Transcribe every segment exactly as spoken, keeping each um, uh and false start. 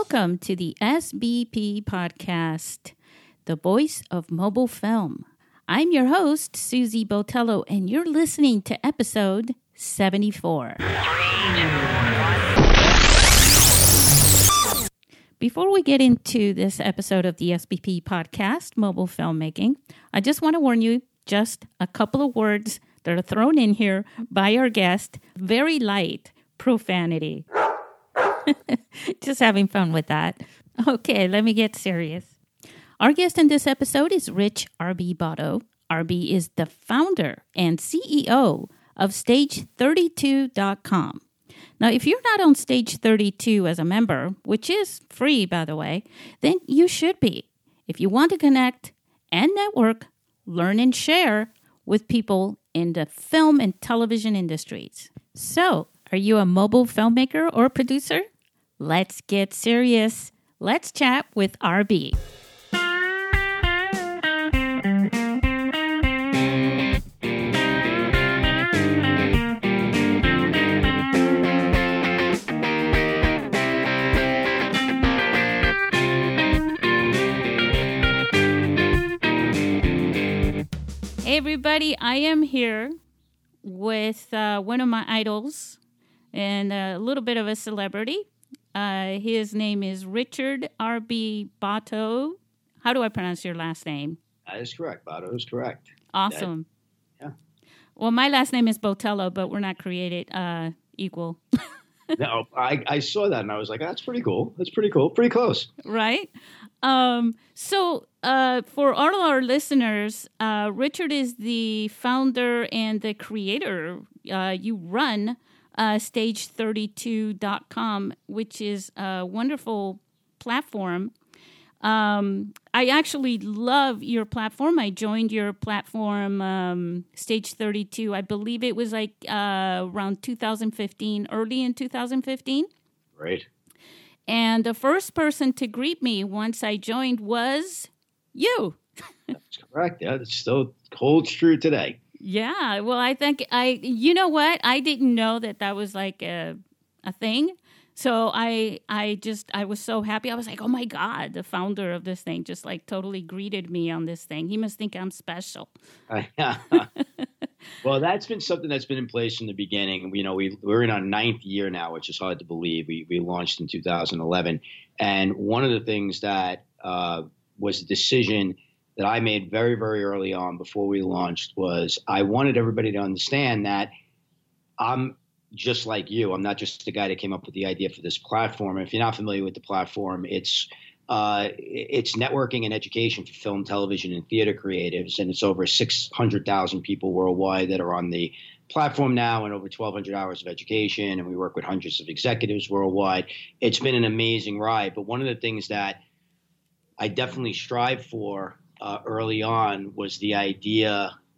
Welcome to the S B P Podcast, the voice of mobile film. I'm your host, Susie Botello, and you're listening to episode seventy-four. Three, two, one. Before we get into this episode of the S B P Podcast, Mobile Filmmaking, I just want to warn you, just a couple of words that are thrown in here by our guest, very light profanity. Just having fun with that. Okay, let me get serious. Our guest in this episode is Rich R B Botto. R B is the founder and C E O of stage thirty-two dot com. Now, if you're not on Stage thirty-two as a member, which is free, by the way, then you should be. If you want to connect and network, learn and share with people in the film and television industries. So, are you a mobile filmmaker or producer? Let's get serious. Let's chat with R B. Hey everybody, I am here with uh, one of my idols, and a little bit of a celebrity. Uh, his name is Richard R B Botto. How do I pronounce your last name? That is correct. Botto is correct. Awesome. That, yeah. Well, my last name is Botello, but we're not created uh, equal. No, I, I saw that and I was like, that's pretty cool. That's pretty cool. Pretty close. Right? Um, so uh, for all our listeners, uh, Richard is the founder and the creator. Uh, you run Uh, stage thirty-two dot com, which is a wonderful platform. Um, I actually love your platform. I joined your platform, um, Stage thirty-two. I believe it was like uh, around two thousand fifteen, early in two thousand fifteen. Right. And the first person to greet me once I joined was you. That's correct. Yeah, it still holds true today. Yeah, well, I think I, you know what? I didn't know that that was like a a thing. So I I just, I was so happy. I was like, oh my God, the founder of this thing just like totally greeted me on this thing. He must think I'm special. Well, that's been something that's been in place from the beginning. You know, we, we're in our ninth year now, which is hard to believe. We, we launched in two thousand eleven. And one of the things that uh, was a decision that I made very, very early on before we launched was I wanted everybody to understand that I'm just like you. I'm not just the guy that came up with the idea for this platform. If you're not familiar with the platform, it's uh, it's networking and education for film, television, and theater creatives. And it's over six hundred thousand people worldwide that are on the platform now and over twelve hundred hours of education. And we work with hundreds of executives worldwide. It's been an amazing ride. But one of the things that I definitely strive for Uh, early on was the idea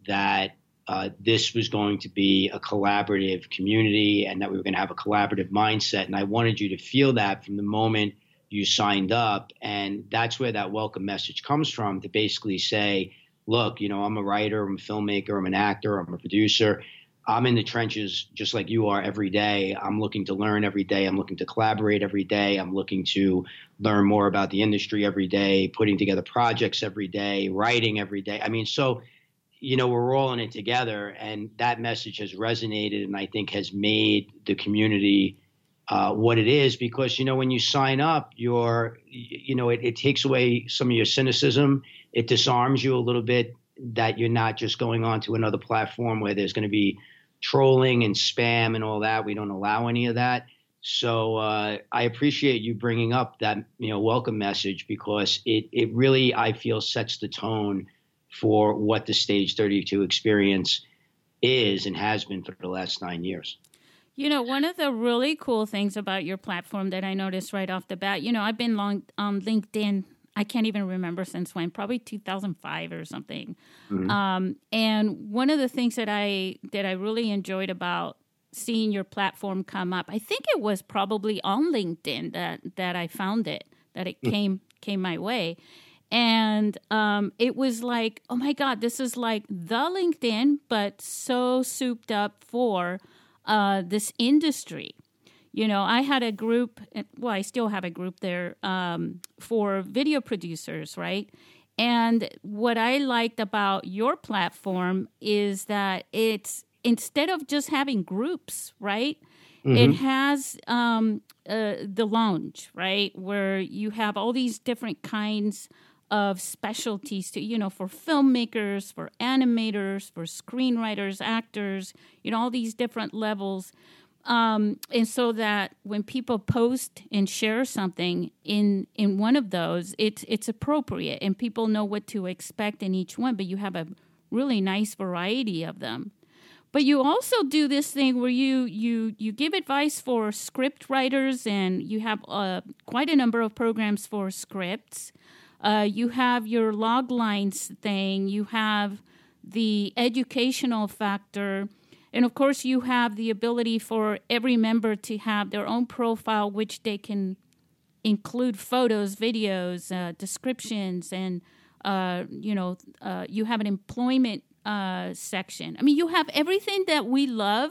that uh, this was going to be a collaborative community and that we were going to have a collaborative mindset. And I wanted you to feel that from the moment you signed up. And that's where that welcome message comes from, to basically say, look, you know, I'm a writer, I'm a filmmaker, I'm an actor, I'm a producer. I'm in the trenches just like you are every day. I'm looking to learn every day. I'm looking to collaborate every day. I'm looking to learn more about the industry every day, putting together projects every day, writing every day. I mean, so, you know, we're all in it together. And that message has resonated and I think has made the community uh, what it is. Because, you know, when you sign up, you're, you know, it, it takes away some of your cynicism. It disarms you a little bit that you're not just going on to another platform where there's going to be trolling and spam and all that. We don't allow any of that. So uh, I appreciate you bringing up that, you know, welcome message, because it, it really, I feel, sets the tone for what the Stage thirty-two experience is and has been for the last nine years. You know, one of the really cool things about your platform that I noticed right off the bat, you know, I've been long on LinkedIn, I can't even remember since when, probably two thousand five or something. Mm-hmm. Um, and one of the things that I that I really enjoyed about seeing your platform come up, I think it was probably on LinkedIn that, that I found it, that it came came my way. And um, it was like, oh my God, this is like the LinkedIn, but so souped up for uh, this industry. You know, I had a group, well, I still have a group there um, for video producers, right? And what I liked about your platform is that it's, instead of just having groups, right, mm-hmm. it has um, uh, the lounge, right, where you have all these different kinds of specialties to, you know, for filmmakers, for animators, for screenwriters, actors, you know, all these different levels. Um, and so that when people post and share something in in one of those, it's it's appropriate and people know what to expect in each one, but you have a really nice variety of them. But you also do this thing where you you, you give advice for script writers, and you have uh, quite a number of programs for scripts. Uh, you have your log lines thing. You have the educational factor. And, of course, you have the ability for every member to have their own profile, which they can include photos, videos, uh, descriptions, and, uh, you know, uh, you have an employment uh, section. I mean, you have everything that we love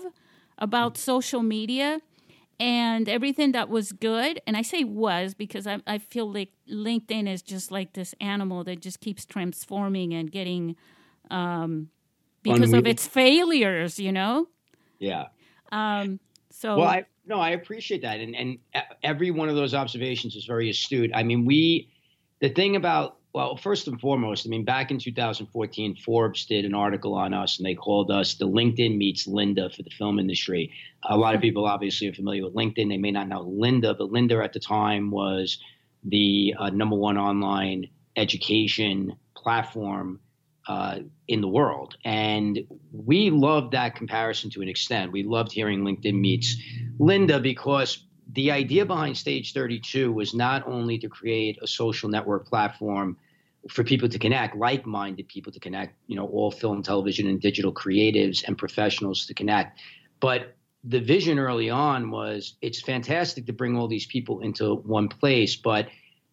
about social media and everything that was good. And I say was because I, I feel like LinkedIn is just like this animal that just keeps transforming and getting um because Unreal. Of its failures, you know? Yeah. Um, so. Well, I, no, I appreciate that. And, and every one of those observations is very astute. I mean, we, the thing about, well, first and foremost, I mean, back in two thousand fourteen, Forbes did an article on us, and they called us the LinkedIn meets Lynda for the film industry. A lot of people obviously are familiar with LinkedIn. They may not know Lynda, but Lynda at the time was the uh, number one online education platform Uh, in the world. And we loved that comparison to an extent. We loved hearing LinkedIn meets Lynda, because the idea behind Stage thirty-two was not only to create a social network platform for people to connect, like-minded people to connect, you know, all film, television, and digital creatives and professionals to connect. But the vision early on was, it's fantastic to bring all these people into one place, but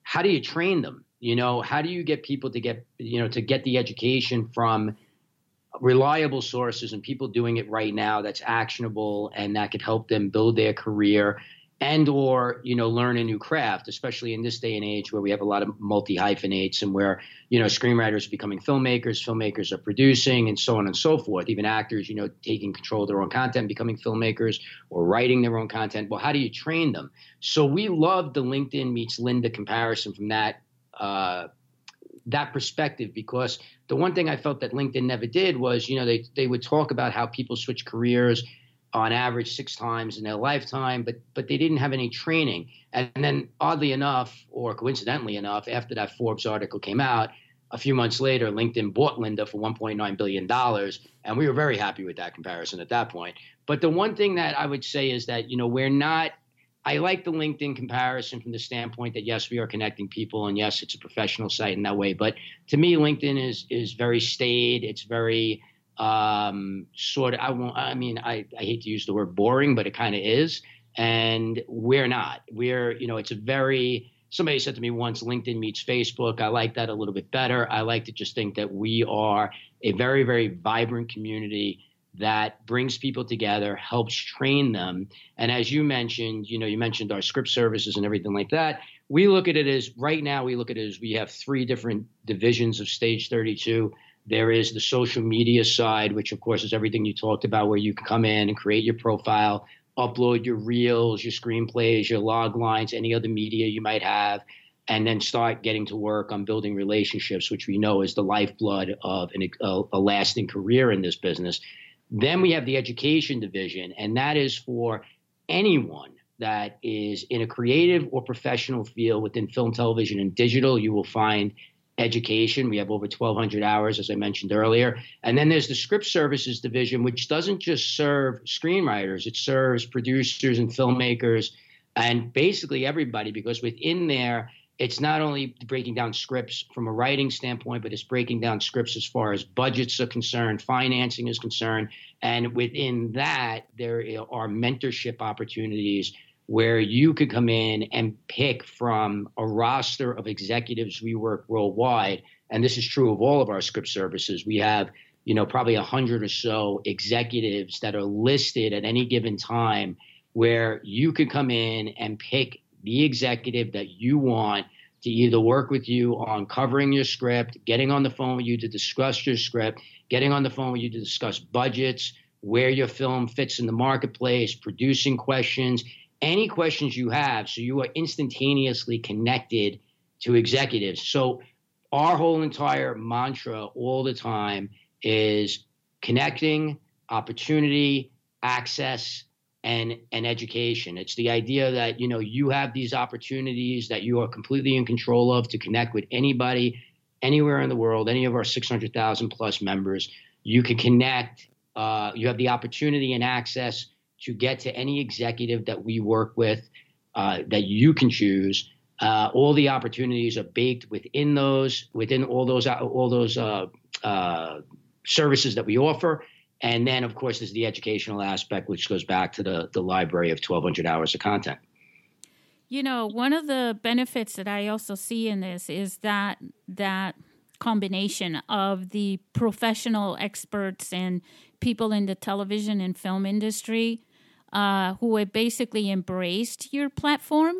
how do you train them? You know, how do you get people to get, you know, to get the education from reliable sources and people doing it right now that's actionable and that could help them build their career and or, you know, learn a new craft, especially in this day and age where we have a lot of multi-hyphenates and where, you know, screenwriters are becoming filmmakers, filmmakers are producing, and so on and so forth. Even actors, you know, taking control of their own content, becoming filmmakers or writing their own content. Well, how do you train them? So we love the LinkedIn meets Lynda comparison from that Uh, that perspective, because the one thing I felt that LinkedIn never did was, you know, they, they would talk about how people switch careers on average six times in their lifetime, but but they didn't have any training. And then oddly enough, or coincidentally enough, after that Forbes article came out, a few months later, LinkedIn bought Lynda for one point nine billion dollars, and we were very happy with that comparison at that point. But the one thing that I would say is that, you know, we're not – I like the LinkedIn comparison from the standpoint that, yes, we are connecting people, and yes, it's a professional site in that way. But to me, LinkedIn is is very staid. It's very um, sort of, I won't, I mean, I, I hate to use the word boring, but it kind of is. And we're not. We're, you know, it's a very, somebody said to me once, LinkedIn meets Facebook. I like that a little bit better. I like to just think that we are a very, very vibrant community that brings people together, helps train them. And as you mentioned, you know, you mentioned our script services and everything like that. We look at it as, right now we look at it as we have three different divisions of Stage thirty-two. There is the social media side, which of course is everything you talked about, where you can come in and create your profile, upload your reels, your screenplays, your log lines, any other media you might have, and then start getting to work on building relationships, which we know is the lifeblood of an, a, a lasting career in this business. Then we have the education division, and that is for anyone that is in a creative or professional field within film, television, and digital. You will find education. We have over twelve hundred hours, as I mentioned earlier. And then there's the script services division, which doesn't just serve screenwriters. It serves producers and filmmakers and basically everybody, because within there, it's not only breaking down scripts from a writing standpoint, but it's breaking down scripts as far as budgets are concerned, financing is concerned. And within that, there are mentorship opportunities where you could come in and pick from a roster of executives. We work worldwide, and this is true of all of our script services. We have, you know, probably a hundred or so executives that are listed at any given time where you can come in and pick the executive that you want to either work with you on covering your script, getting on the phone with you to discuss your script, getting on the phone with you to discuss budgets, where your film fits in the marketplace, producing questions, any questions you have. So you are instantaneously connected to executives. So our whole entire mantra all the time is connecting, opportunity, access, and and education. It's the idea that, you know, you have these opportunities that you are completely in control of to connect with anybody, anywhere in the world, any of our six hundred thousand plus members. You can connect. Uh, you have the opportunity and access to get to any executive that we work with, uh, that you can choose. Uh, all the opportunities are baked within those, within all those, all those uh, uh, services that we offer. And then, of course, there's the educational aspect, which goes back to the the library of twelve hundred hours of content. You know, one of the benefits that I also see in this is that that combination of the professional experts and people in the television and film industry uh, who have basically embraced your platform.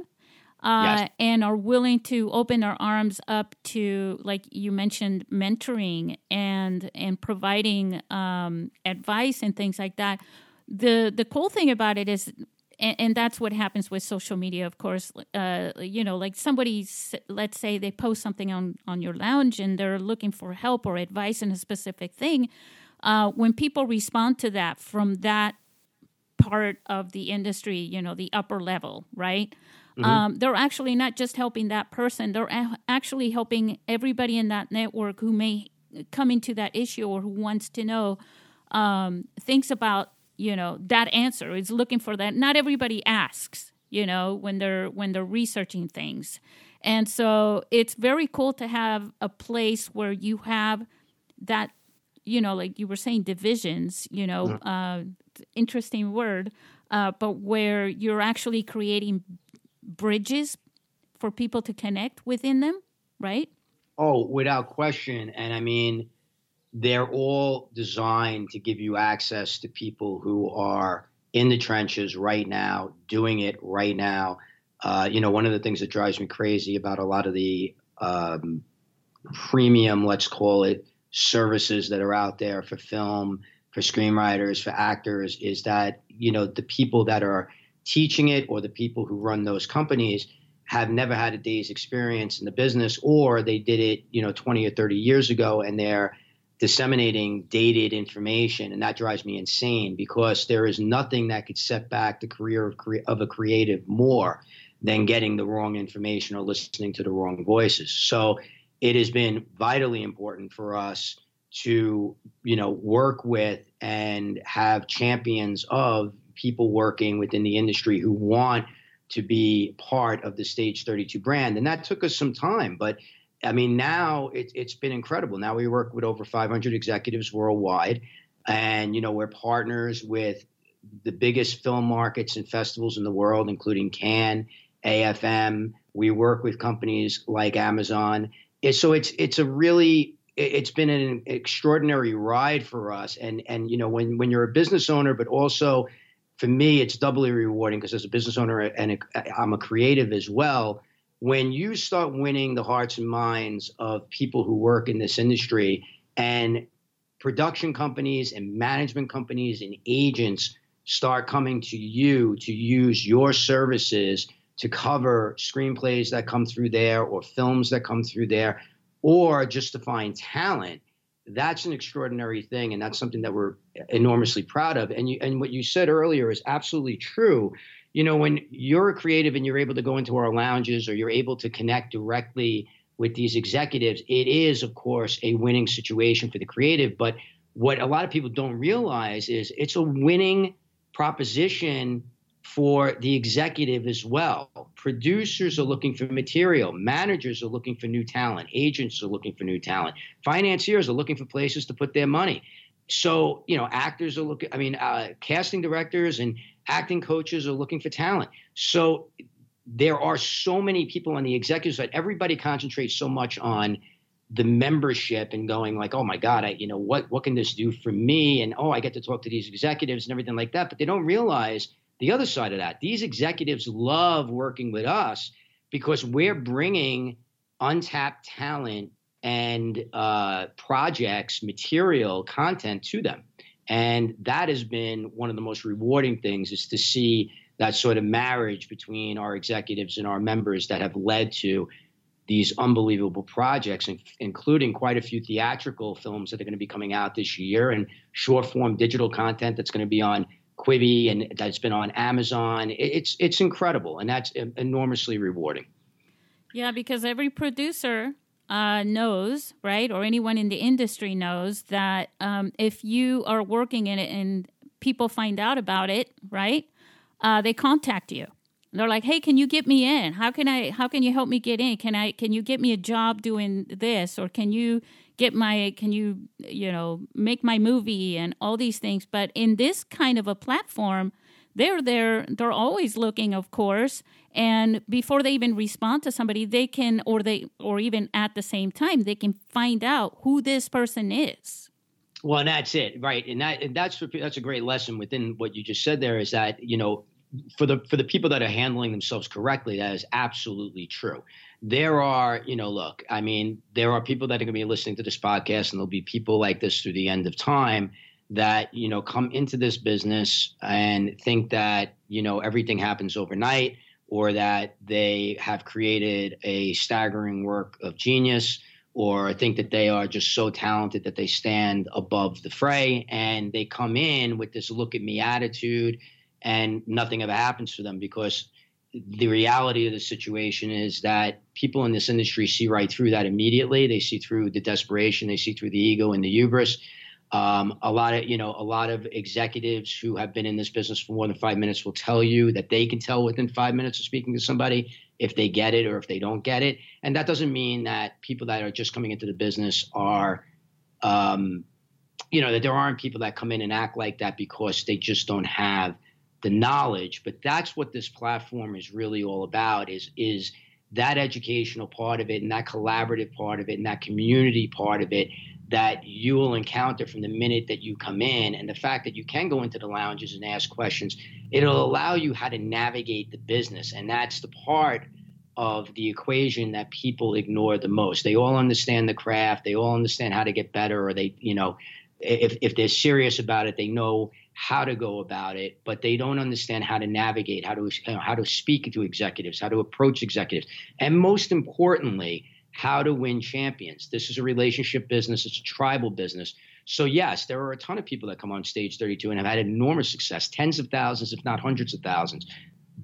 Uh, yes. And are willing to open their arms up to, like you mentioned, mentoring and and providing um, advice and things like that. The the cool thing about it is, and, and that's what happens with social media, of course, uh, you know, like somebody, let's say they post something on, on your lounge and they're looking for help or advice in a specific thing. Uh, when people respond to that from that part of the industry, you know, the upper level, right? Um, they're actually not just helping that person. They're a- actually helping everybody in that network who may come into that issue or who wants to know, um, thinks about, you know, that answer, is looking for that. Not everybody asks, you know, when they're when they're researching things. And so it's very cool to have a place where you have that, you know, like you were saying, divisions, you know, yeah. uh, interesting word, uh, but where you're actually creating bridges for people to connect within them, right? Oh, without question. And I mean, they're all designed to give you access to people who are in the trenches right now, doing it right now. Uh, you know, one of the things that drives me crazy about a lot of the um, premium, let's call it, services that are out there for film, for screenwriters, for actors, is that, you know, the people that are teaching it or the people who run those companies have never had a day's experience in the business, or they did it, you know, twenty or thirty years ago, and they're disseminating dated information. And that drives me insane, because there is nothing that could set back the career of, cre- of a creative more than getting the wrong information or listening to the wrong voices. So it has been vitally important for us to, you know, work with and have champions of people working within the industry who want to be part of the Stage thirty-two brand. And that took us some time, but I mean, now it, it's been incredible. Now we work with over five hundred executives worldwide, and, you know, we're partners with the biggest film markets and festivals in the world, including Cannes, A F M. We work with companies like Amazon. So it's, it's a really, it's been an extraordinary ride for us. And, and, you know, when, when you're a business owner, but also, for me, it's doubly rewarding, because as a business owner and a, I'm a creative as well, when you start winning the hearts and minds of people who work in this industry, and production companies and management companies and agents start coming to you to use your services to cover screenplays that come through there, or films that come through there, or just to find talent, that's an extraordinary thing, and that's something that we're enormously proud of. And you, and what you said earlier is absolutely true. You know, when you're a creative and you're able to go into our lounges, or you're able to connect directly with these executives, it is, of course, a winning situation for the creative. But what a lot of people don't realize is it's a winning proposition for the executive as well. Producers are looking for material. Managers are looking for new talent. Agents are looking for new talent. Financiers are looking for places to put their money. So, you know, actors are looking, I mean, uh, casting directors and acting coaches are looking for talent. So there are so many people on the executive side. Everybody concentrates so much on the membership and going like, oh my God, I, you know, what, what can this do for me? And, oh, I get to talk to these executives and everything like that. But they don't realize the other side of that. These executives love working with us because we're bringing untapped talent and uh, projects, material, content to them. And that has been one of the most rewarding things, is to see that sort of marriage between our executives and our members that have led to these unbelievable projects, including quite a few theatrical films that are going to be coming out this year, and short-form digital content that's going to be on Quibi and that's been on Amazon. It's it's incredible, and that's enormously rewarding. Yeah, because every producer uh, knows, right, or anyone in the industry knows that um, if you are working in it and people find out about it, right, uh, they contact you. They're like, hey, can you get me in? How can I? How can you help me get in? Can I? Can you get me a job doing this? Or can you get my? Can you, you know, make my movie and all these things? But in this kind of a platform, they're there. They're always looking, of course. And before they even respond to somebody, they can, or they, or even at the same time, they can find out who this person is. Well, and that's it, right? And that and that's that's a great lesson within what you just said. There is that, you know, for the for the people that are handling themselves correctly, that is absolutely true. There are, you know, look, I mean, there are people that are going to be listening to this podcast, and there'll be people like this through the end of time that, you know, come into this business and think that, you know, everything happens overnight, or that they have created a staggering work of genius, or think that they are just so talented that they stand above the fray, and they come in with this look at me attitude, and nothing ever happens for them, because the reality of the situation is that people in this industry see right through that immediately. They see through the desperation. They see through the ego and the hubris. Um, a lot of, you know, a lot of executives who have been in this business for more than five minutes will tell you that they can tell within five minutes of speaking to somebody if they get it or if they don't get it. And that doesn't mean that people that are just coming into the business are, um, you know, that there aren't people that come in and act like that because they just don't have the knowledge. But that's what this platform is really all about, is is that educational part of it, and that collaborative part of it, and that community part of it that you will encounter from the minute that you come in. And the fact that you can go into the lounges and ask questions, it'll allow you how to navigate the business. And that's the part of the equation that people ignore the most. They all understand the craft. They all understand how to get better, or they, you know, if if they're serious about it, they know how to go about it, but they don't understand how to navigate, how to you know, how to speak to executives, how to approach executives, and most importantly, how to win champions. This is a relationship business. It's a tribal business. So yes, there are a ton of people that come on Stage thirty-two and have had enormous success, tens of thousands, if not hundreds of thousands.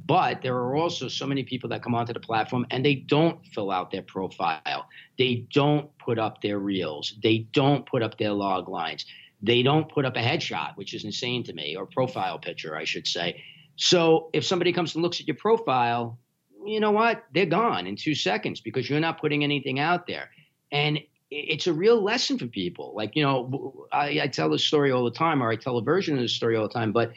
But there are also so many people that come onto the platform and they don't fill out their profile. They don't put up their reels. They don't put up their log lines. They don't put up a headshot, which is insane to me, or profile picture, I should say. So if somebody comes and looks at your profile, you know what? They're gone in two seconds because you're not putting anything out there. And it's a real lesson for people. Like, you know, I, I tell this story all the time, or I tell a version of this story all the time, but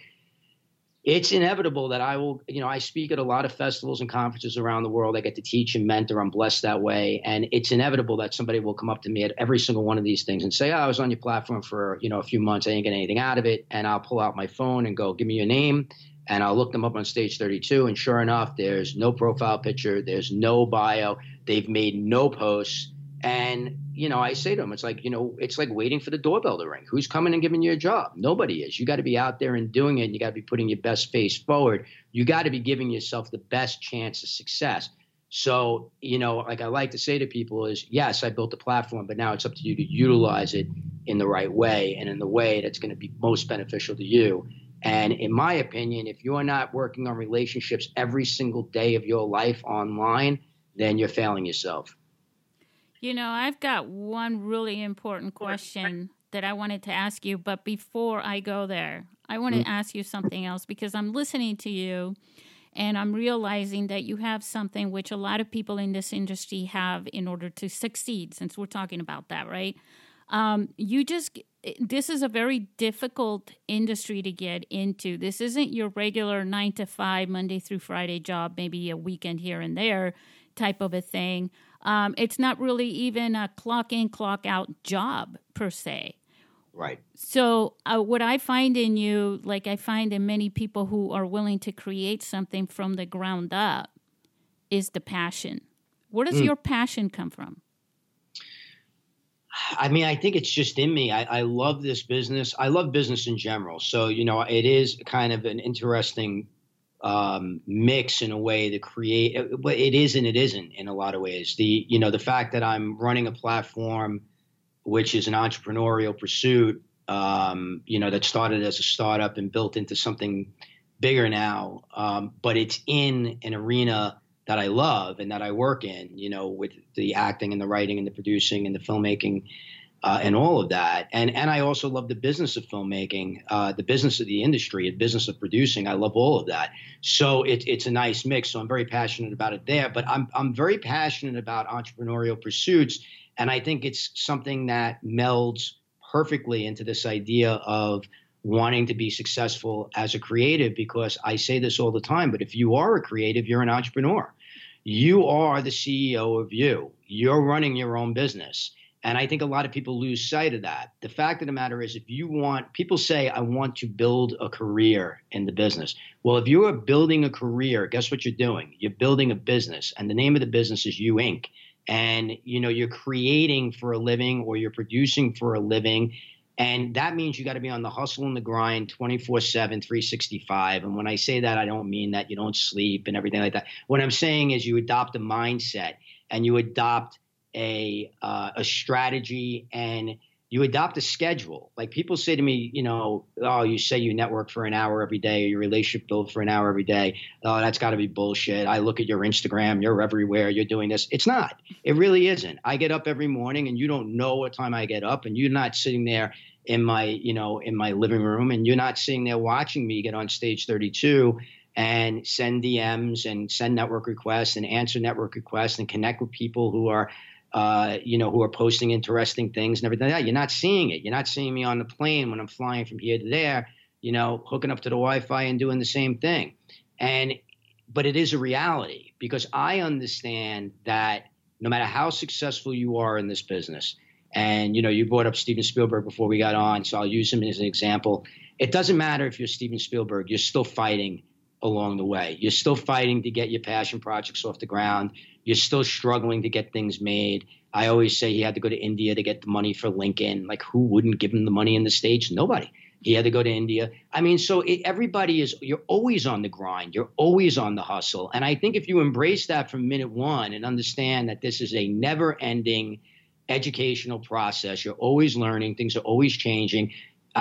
it's inevitable that I will, you know, I speak at a lot of festivals and conferences around the world. I get to teach and mentor. I'm blessed that way. And it's inevitable that somebody will come up to me at every single one of these things and say, oh, I was on your platform for, you know, a few months. I didn't get anything out of it. And I'll pull out my phone and go, give me your name. And I'll look them up on Stage thirty-two. And sure enough, there's no profile picture. There's no bio. They've made no posts. And, you know, I say to them, it's like, you know, it's like waiting for the doorbell to ring. Who's coming and giving you a job? Nobody is. You got to be out there and doing it. And you got to be putting your best face forward. You got to be giving yourself the best chance of success. So, you know, like I like to say to people is, yes, I built the platform, but now it's up to you to utilize it in the right way and in the way that's going to be most beneficial to you. And in my opinion, if you're not working on relationships every single day of your life online, then you're failing yourself. You know, I've got one really important question that I wanted to ask you, but before I go there, I want to ask you something else, because I'm listening to you and I'm realizing that you have something which a lot of people in this industry have in order to succeed, since we're talking about that, right? Um, you just, this is a very difficult industry to get into. This isn't your regular nine to five, Monday through Friday job, maybe a weekend here and there type of a thing. Um, it's not really even a clock in, clock out job per se. Right. So uh, what I find in you, like I find in many people who are willing to create something from the ground up, is the passion. Where does mm. your passion come from? I mean, I think it's just in me. I, I love this business. I love business in general. So, you know, it is kind of an interesting um, mix in a way to create. But it is and it isn't in a lot of ways. The, you know, the fact that I'm running a platform which is an entrepreneurial pursuit, um, you know, that started as a startup and built into something bigger now. Um, but it's in an arena that I love and that I work in, you know, with the acting and the writing and the producing and the filmmaking uh, and all of that. And and I also love the business of filmmaking, uh, the business of the industry, the business of producing. I love all of that. So it, it's a nice mix. So I'm very passionate about it there. But I'm I'm very passionate about entrepreneurial pursuits. And I think it's something that melds perfectly into this idea of wanting to be successful as a creative, because I say this all the time, but if you are a creative, you're an entrepreneur. You are the C E O of you. You're running your own business. And I think a lot of people lose sight of that. The fact of the matter is, if you want, people say, I want to build a career in the business. Well, if you are building a career, guess what you're doing? You're building a business. And the name of the business is You Incorporated. And, you know, you're creating for a living or you're producing for a living. And that means you got to be on the hustle and the grind twenty-four seven, three sixty-five. And when I say that, I don't mean that you don't sleep and everything like that. What I'm saying is you adopt a mindset and you adopt a uh, a strategy and you adopt a schedule. Like people say to me, you know, oh, you say you network for an hour every day, or your relationship build for an hour every day. Oh, that's got to be bullshit. I look at your Instagram, you're everywhere, you're doing this. It's not. It really isn't. I get up every morning and you don't know what time I get up, and you're not sitting there in my, you know, in my living room, and you're not sitting there watching me get on Stage thirty-two and send D Ms and send network requests and answer network requests and connect with people who are Uh, you know, who are posting interesting things and everything like that. You're not seeing it. You're not seeing me on the plane when I'm flying from here to there, you know, hooking up to the Wi-Fi and doing the same thing. And, but it is a reality, because I understand that no matter how successful you are in this business, and, you know, you brought up Steven Spielberg before we got on, so I'll use him as an example. It doesn't matter if you're Steven Spielberg, you're still fighting along the way. You're still fighting to get your passion projects off the ground. You're still struggling to get things made. I always say he had to go to India to get the money for Lincoln. Like, who wouldn't give him the money in the States? Nobody. He had to go to India. I mean, so it, everybody is, you're always on the grind. You're always on the hustle. And I think if you embrace that from minute one and understand that this is a never ending educational process, you're always learning. Things are always changing.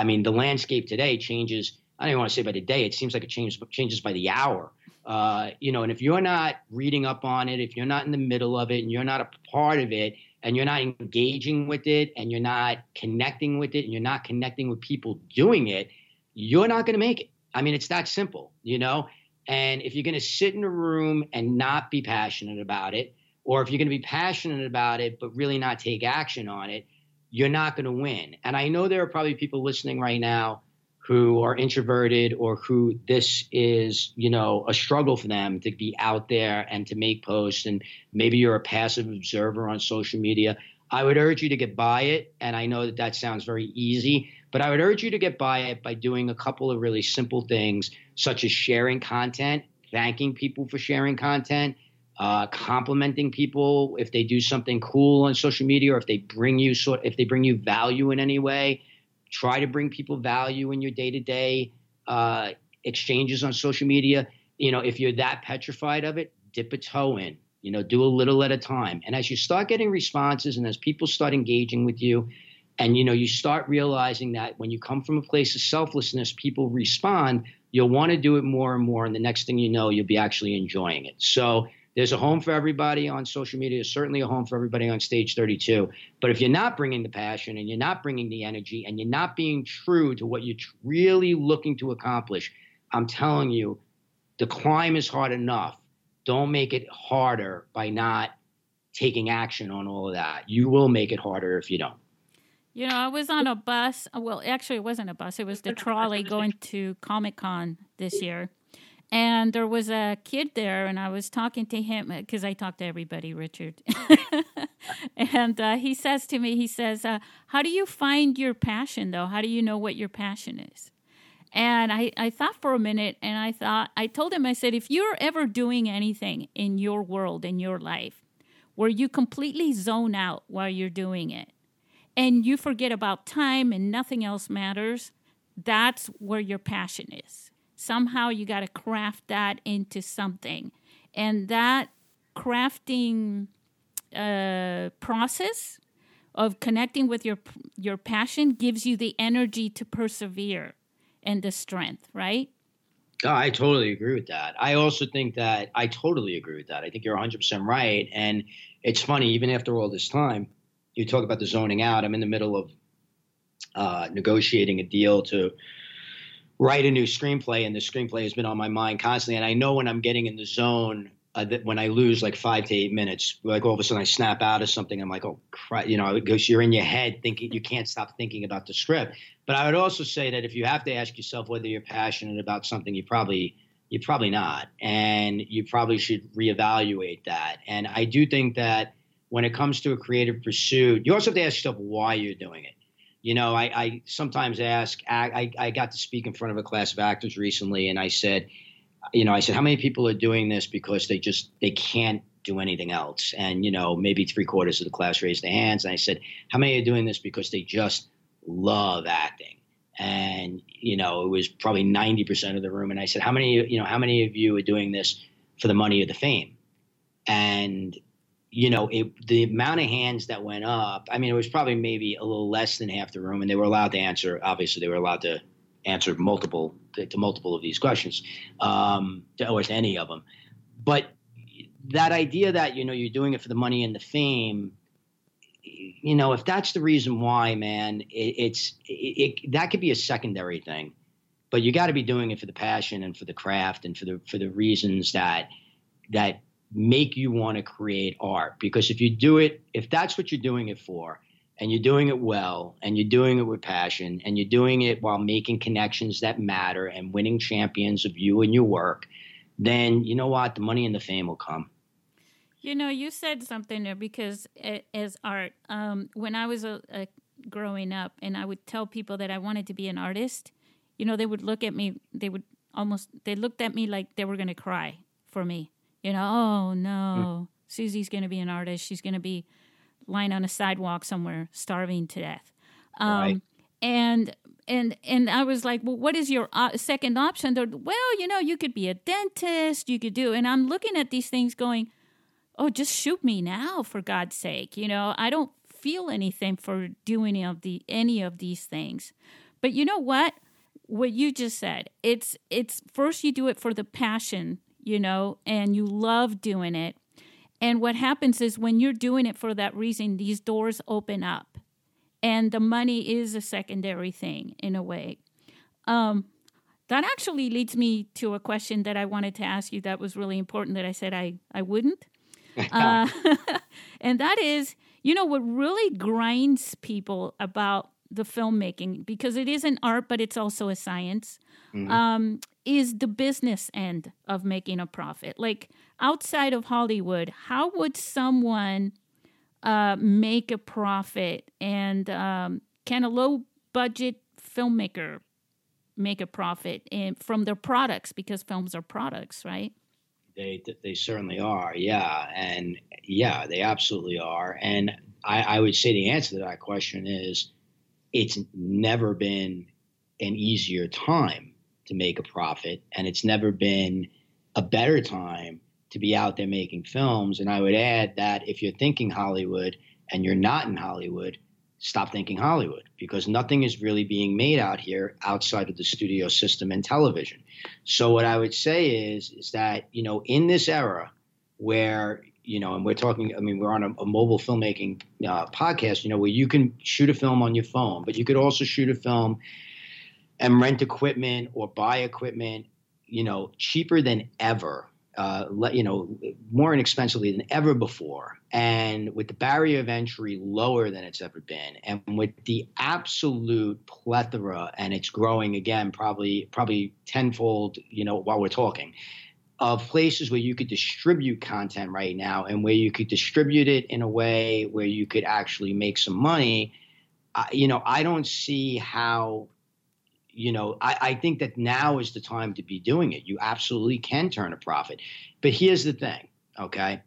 I mean, the landscape today changes. I don't even want to say by the day. It seems like it changes, changes by the hour. Uh, you know, and if you're not reading up on it, if you're not in the middle of it and you're not a part of it and you're not engaging with it and you're not connecting with it and you're not connecting with people doing it, you're not going to make it. I mean, it's that simple, you know, and if you're going to sit in a room and not be passionate about it, or if you're going to be passionate about it but really not take action on it, you're not going to win. And I know there are probably people listening right now who are introverted or who this is, you know, a struggle for them to be out there and to make posts. And maybe you're a passive observer on social media. I would urge you to get by it. And I know that that sounds very easy, but I would urge you to get by it by doing a couple of really simple things, such as sharing content, thanking people for sharing content, uh, complimenting people if they do something cool on social media, or if they bring you sort, if they bring you value in any way. Try to bring people value in your day-to-day uh, exchanges on social media. You know, if you're that petrified of it, dip a toe in, you know, do a little at a time. And as you start getting responses and as people start engaging with you and, you know, you start realizing that when you come from a place of selflessness, people respond, you'll want to do it more and more. And the next thing you know, you'll be actually enjoying it. So there's a home for everybody on social media. There's certainly a home for everybody on Stage thirty-two. But if you're not bringing the passion and you're not bringing the energy and you're not being true to what you're really looking to accomplish, I'm telling you, the climb is hard enough. Don't make it harder by not taking action on all of that. You will make it harder if you don't. You know, I was on a bus. Well, actually, it wasn't a bus. It was the trolley going to Comic-Con this year. And there was a kid there, and I was talking to him, because I talk to everybody, Richard. And uh, he says to me, he says, uh, how do you find your passion, though? How do you know what your passion is? And I, I thought for a minute, and I thought, I told him, I said, if you're ever doing anything in your world, in your life, where you completely zone out while you're doing it, and you forget about time and nothing else matters, that's where your passion is. Somehow you got to craft that into something. And that crafting uh, process of connecting with your your passion gives you the energy to persevere and the strength, right? Oh, I totally agree with that. I also think that I totally agree with that. I think you're one hundred percent right. And it's funny, even after all this time, you talk about the zoning out. I'm in the middle of uh, negotiating a deal to write a new screenplay, and the screenplay has been on my mind constantly. And I know when I'm getting in the zone, uh, that when I lose like five to eight minutes, like all of a sudden I snap out of something. I'm like, oh, crap. You know, because you're in your head thinking, you can't stop thinking about the script. But I would also say that if you have to ask yourself whether you're passionate about something, you probably, you're probably not. And you probably should reevaluate that. And I do think that when it comes to a creative pursuit, you also have to ask yourself why you're doing it. You know, I, I sometimes ask, I, I got to speak in front of a class of actors recently, and I said, you know, I said, how many people are doing this because they just, they can't do anything else? And, you know, maybe three quarters of the class raised their hands. And I said, how many are doing this because they just love acting? And, you know, it was probably ninety percent of the room. And I said, how many, you know, how many of you are doing this for the money or the fame? And you know, it, the amount of hands that went up, I mean, it was probably maybe a little less than half the room, and they were allowed to answer. Obviously, they were allowed to answer multiple to, to multiple of these questions, um, to, or to any of them. But that idea that, you know, you're doing it for the money and the fame, you know, if that's the reason why, man, it, it's it, it, that could be a secondary thing. But you got to be doing it for the passion and for the craft and for the for the reasons that that. make you want to create art. Because if you do it, if that's what you're doing it for, and you're doing it well, and you're doing it with passion, and you're doing it while making connections that matter and winning champions of you and your work, then you know what? The money and the fame will come. You know, you said something there, because as art, um, when I was a, a growing up and I would tell people that I wanted to be an artist, you know, they would look at me, they would almost, they looked at me like they were going to cry for me. You know, oh, no, Susie's going to be an artist. She's going to be lying on a sidewalk somewhere starving to death. Um, right. And and and I was like, well, what is your uh, second option? They're, well, you know, you could be a dentist. You could do. And I'm looking at these things going, oh, just shoot me now, for God's sake. You know, I don't feel anything for doing any of, the, any of these things. But you know what? What you just said, it's it's first you do it for the passion, you know, and you love doing it. And what happens is when you're doing it for that reason, these doors open up. And the money is a secondary thing in a way. Um, that actually leads me to a question that I wanted to ask you that was really important that I said I, I wouldn't. uh, and that is, you know, what really grinds people about the filmmaking, because it is an art, but it's also a science, mm-hmm. um, is the business end of making a profit. Like outside of Hollywood, how would someone uh, make a profit? And um, can a low-budget filmmaker make a profit in, from their products? Because films are products, right? They they certainly are, yeah. And yeah, they absolutely are. And I, I would say the answer to that question is it's never been an easier time to make a profit, and it's never been a better time to be out there making films. And I would add that if you're thinking Hollywood and you're not in Hollywood, stop thinking Hollywood, because nothing is really being made out here outside of the studio system and television. So what I would say is, is that, you know, in this era where, you know, and we're talking, I mean, we're on a, a mobile filmmaking uh, podcast, you know, where you can shoot a film on your phone, but you could also shoot a film and rent equipment or buy equipment, you know, cheaper than ever. uh, you know, more inexpensively than ever before, and with the barrier of entry lower than it's ever been, and with the absolute plethora, and it's growing again, probably probably tenfold, you know, while we're talking, of places where you could distribute content right now and where you could distribute it in a way where you could actually make some money. I, you know, I don't see how, you know, I, I think that now is the time to be doing it. You absolutely can turn a profit. But here's the thing, okay?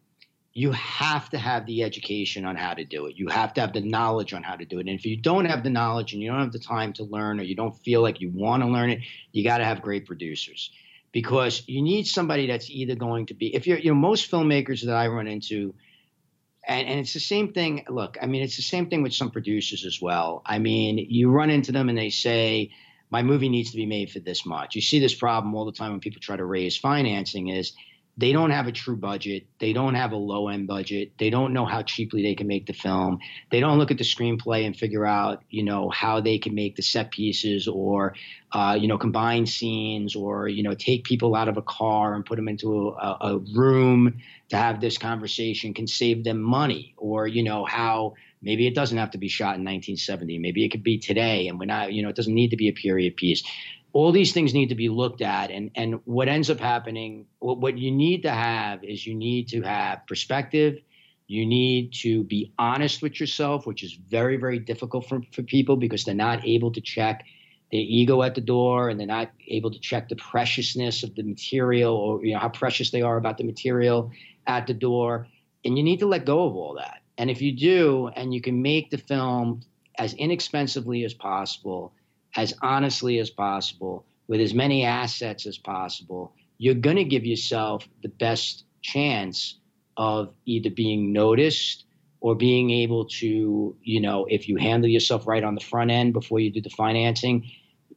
You have to have the education on how to do it. You have to have the knowledge on how to do it. And if you don't have the knowledge and you don't have the time to learn, or you don't feel like you want to learn it, you got to have great producers. Because you need somebody that's either going to be, if you're, you know, most filmmakers that I run into, and, and it's the same thing. Look, I mean, it's the same thing with some producers as well. I mean, you run into them and they say, my movie needs to be made for this much. You see this problem all the time when people try to raise financing is they don't have a true budget. They don't have a low end budget. They don't know how cheaply they can make the film. They don't look at the screenplay and figure out, you know, how they can make the set pieces or, uh, you know, combine scenes or, you know, take people out of a car and put them into a, a room to have this conversation can save them money, or, you know, how maybe it doesn't have to be shot in nineteen seventy. Maybe it could be today, and we're not, you know, it doesn't need to be a period piece. All these things need to be looked at, and, and what ends up happening, what, what you need to have is you need to have perspective. You need to be honest with yourself, which is very, very difficult for, for people because they're not able to check their ego at the door, and they're not able to check the preciousness of the material, or you know how precious they are about the material at the door. And you need to let go of all that. And if you do, and you can make the film as inexpensively as possible, as honestly as possible, with as many assets as possible, you're going to give yourself the best chance of either being noticed or being able to, you know, if you handle yourself right on the front end before you do the financing,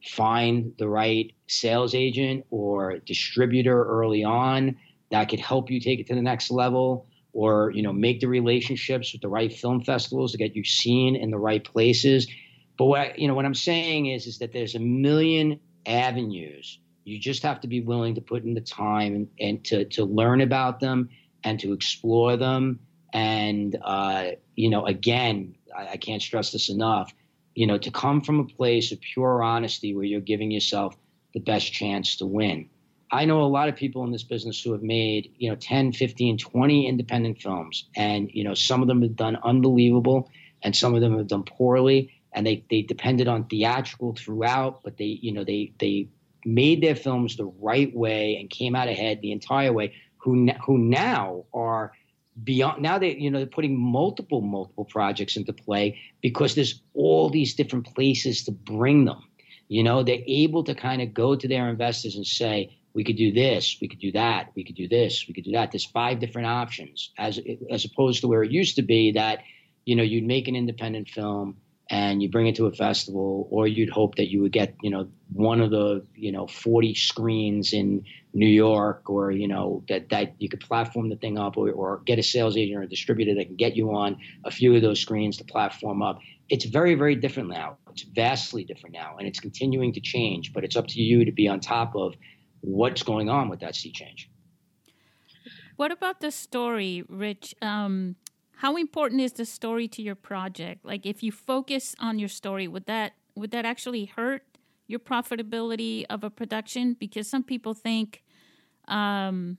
find the right sales agent or distributor early on that could help you take it to the next level, or, you know, make the relationships with the right film festivals to get you seen in the right places. But what I, you know, what I'm saying is, is that there's a million avenues. You just have to be willing to put in the time and, and to to learn about them and to explore them. And uh, you know, again, I, I can't stress this enough. You know, to come from a place of pure honesty where you're giving yourself the best chance to win. I know a lot of people in this business who have made, you know, ten, fifteen, twenty independent films, and you know, some of them have done unbelievable, and some of them have done poorly. And they, they depended on theatrical throughout, but they, you know, they they made their films the right way and came out ahead the entire way. Who who now are beyond, now they you know they're putting multiple multiple projects into play because there's all these different places to bring them. You know, they're able to kind of go to their investors and say, we could do this, we could do that, we could do this, we could do that. There's five different options, as as opposed to where it used to be that, you know, you'd make an independent film and you bring it to a festival, or you'd hope that you would get, you know, one of the, you know, forty screens in New York, or, you know, that, that you could platform the thing up, or, or get a sales agent or a distributor that can get you on a few of those screens to platform up. It's very, very different now. It's vastly different now, and it's continuing to change, but it's up to you to be on top of what's going on with that sea change. What about the story, Rich? Um How important is the story to your project? Like, if you focus on your story, would that would that actually hurt your profitability of a production? Because some people think, um,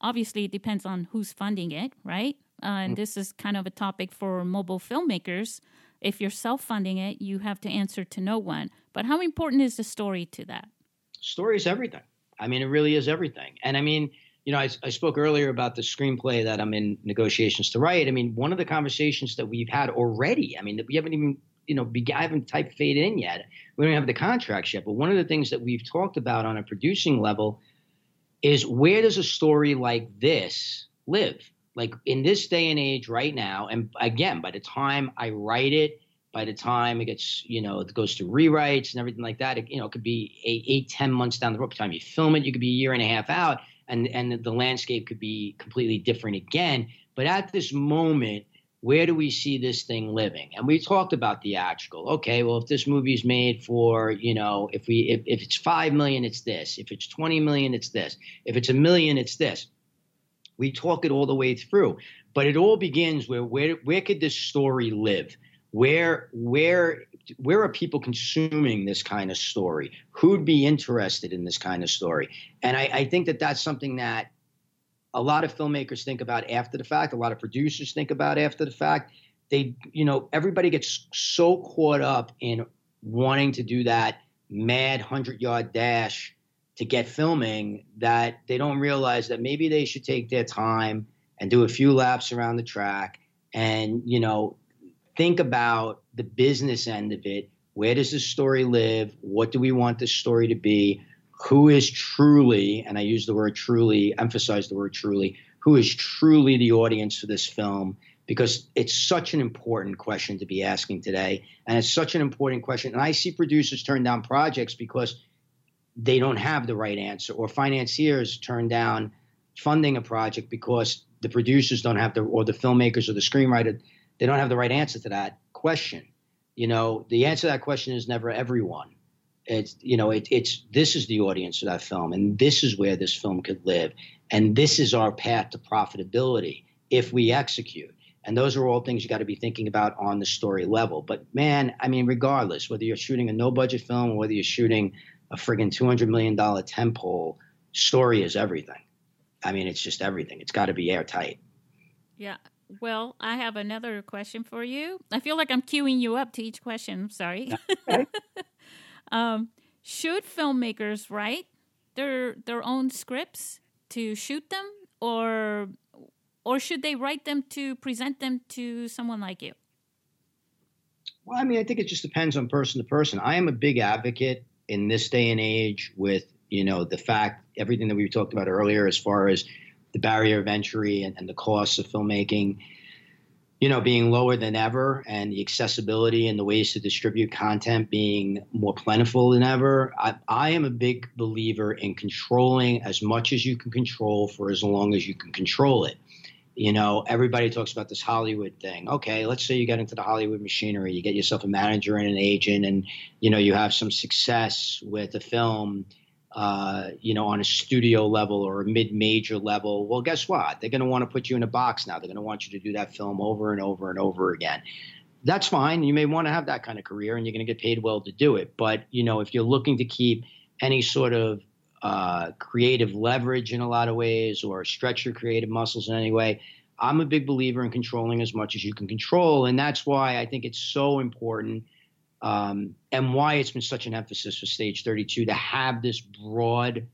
obviously, it depends on who's funding it, right? Uh, and this is kind of a topic for mobile filmmakers. If you're self-funding it, you have to answer to no one. But how important is the story to that? Story is everything. I mean, it really is everything. And I mean, you know, I, I spoke earlier about the screenplay that I'm in negotiations to write. I mean, one of the conversations that we've had already, I mean, we haven't even, you know, be, I haven't type faded in yet. We don't have the contracts yet. But one of the things that we've talked about on a producing level is, where does a story like this live? Like, in this day and age right now, and again, by the time I write it, by the time it gets, you know, it goes to rewrites and everything like that, it, you know, it could be eight, eight, ten months down the road. By the time you film it, you could be a year and a half out. And and the landscape could be completely different again. But at this moment, where do we see this thing living? And we talked about theatrical. Okay, well, if this movie's made for, you know, if we if, if it's five million, it's this. If it's twenty million, it's this. If it's a million, it's this. We talk it all the way through. But it all begins where where where could this story live? Where where where are people consuming this kind of story? Who'd be interested in this kind of story? And I, I think that that's something that a lot of filmmakers think about after the fact. A lot of producers think about after the fact. They, you know, everybody gets so caught up in wanting to do that mad hundred-yard dash to get filming that they don't realize that maybe they should take their time and do a few laps around the track and, you know, think about the business end of it. Where does the story live? What do we want this story to be? Who is truly, and I use the word truly, emphasize the word truly, who is truly the audience for this film? Because it's such an important question to be asking today. And it's such an important question. And I see producers turn down projects because they don't have the right answer, or financiers turn down funding a project because the producers don't have the, or the filmmakers or the screenwriter, they don't have the right answer to that question. You know, the answer to that question is never everyone. It's, you know, it, it's, this is the audience of that film, and this is where this film could live. And this is our path to profitability if we execute. And those are all things you got to be thinking about on the story level. But man, I mean, regardless, whether you're shooting a no budget film or whether you're shooting a friggin' two hundred million dollars tentpole, story is everything. I mean, it's just everything. It's got to be airtight. Yeah. Well, I have another question for you. I feel like I'm queuing you up to each question. I'm sorry. Okay. Um, should filmmakers write their their own scripts to shoot them, or or should they write them to present them to someone like you? Well, I mean, I think it just depends on person to person. I am a big advocate in this day and age with, you know, the fact, everything that we talked about earlier as far as the barrier of entry and, and the costs of filmmaking, you know, being lower than ever, and the accessibility and the ways to distribute content being more plentiful than ever. I, I am a big believer in controlling as much as you can control for as long as you can control it. You know, everybody talks about this Hollywood thing. Okay, let's say you get into the Hollywood machinery, you get yourself a manager and an agent, and, you know, you have some success with a film, uh, you know, on a studio level or a mid-major level. Well, guess what? They're going to want to put you in a box now. They're going to want you to do that film over and over and over again. That's fine. You may want to have that kind of career, and you're going to get paid well to do it. But, you know, if you're looking to keep any sort of uh, creative leverage in a lot of ways, or stretch your creative muscles in any way, I'm a big believer in controlling as much as you can control. And that's why I think it's so important, Um, and why it's been such an emphasis for Stage thirty-two to have this broad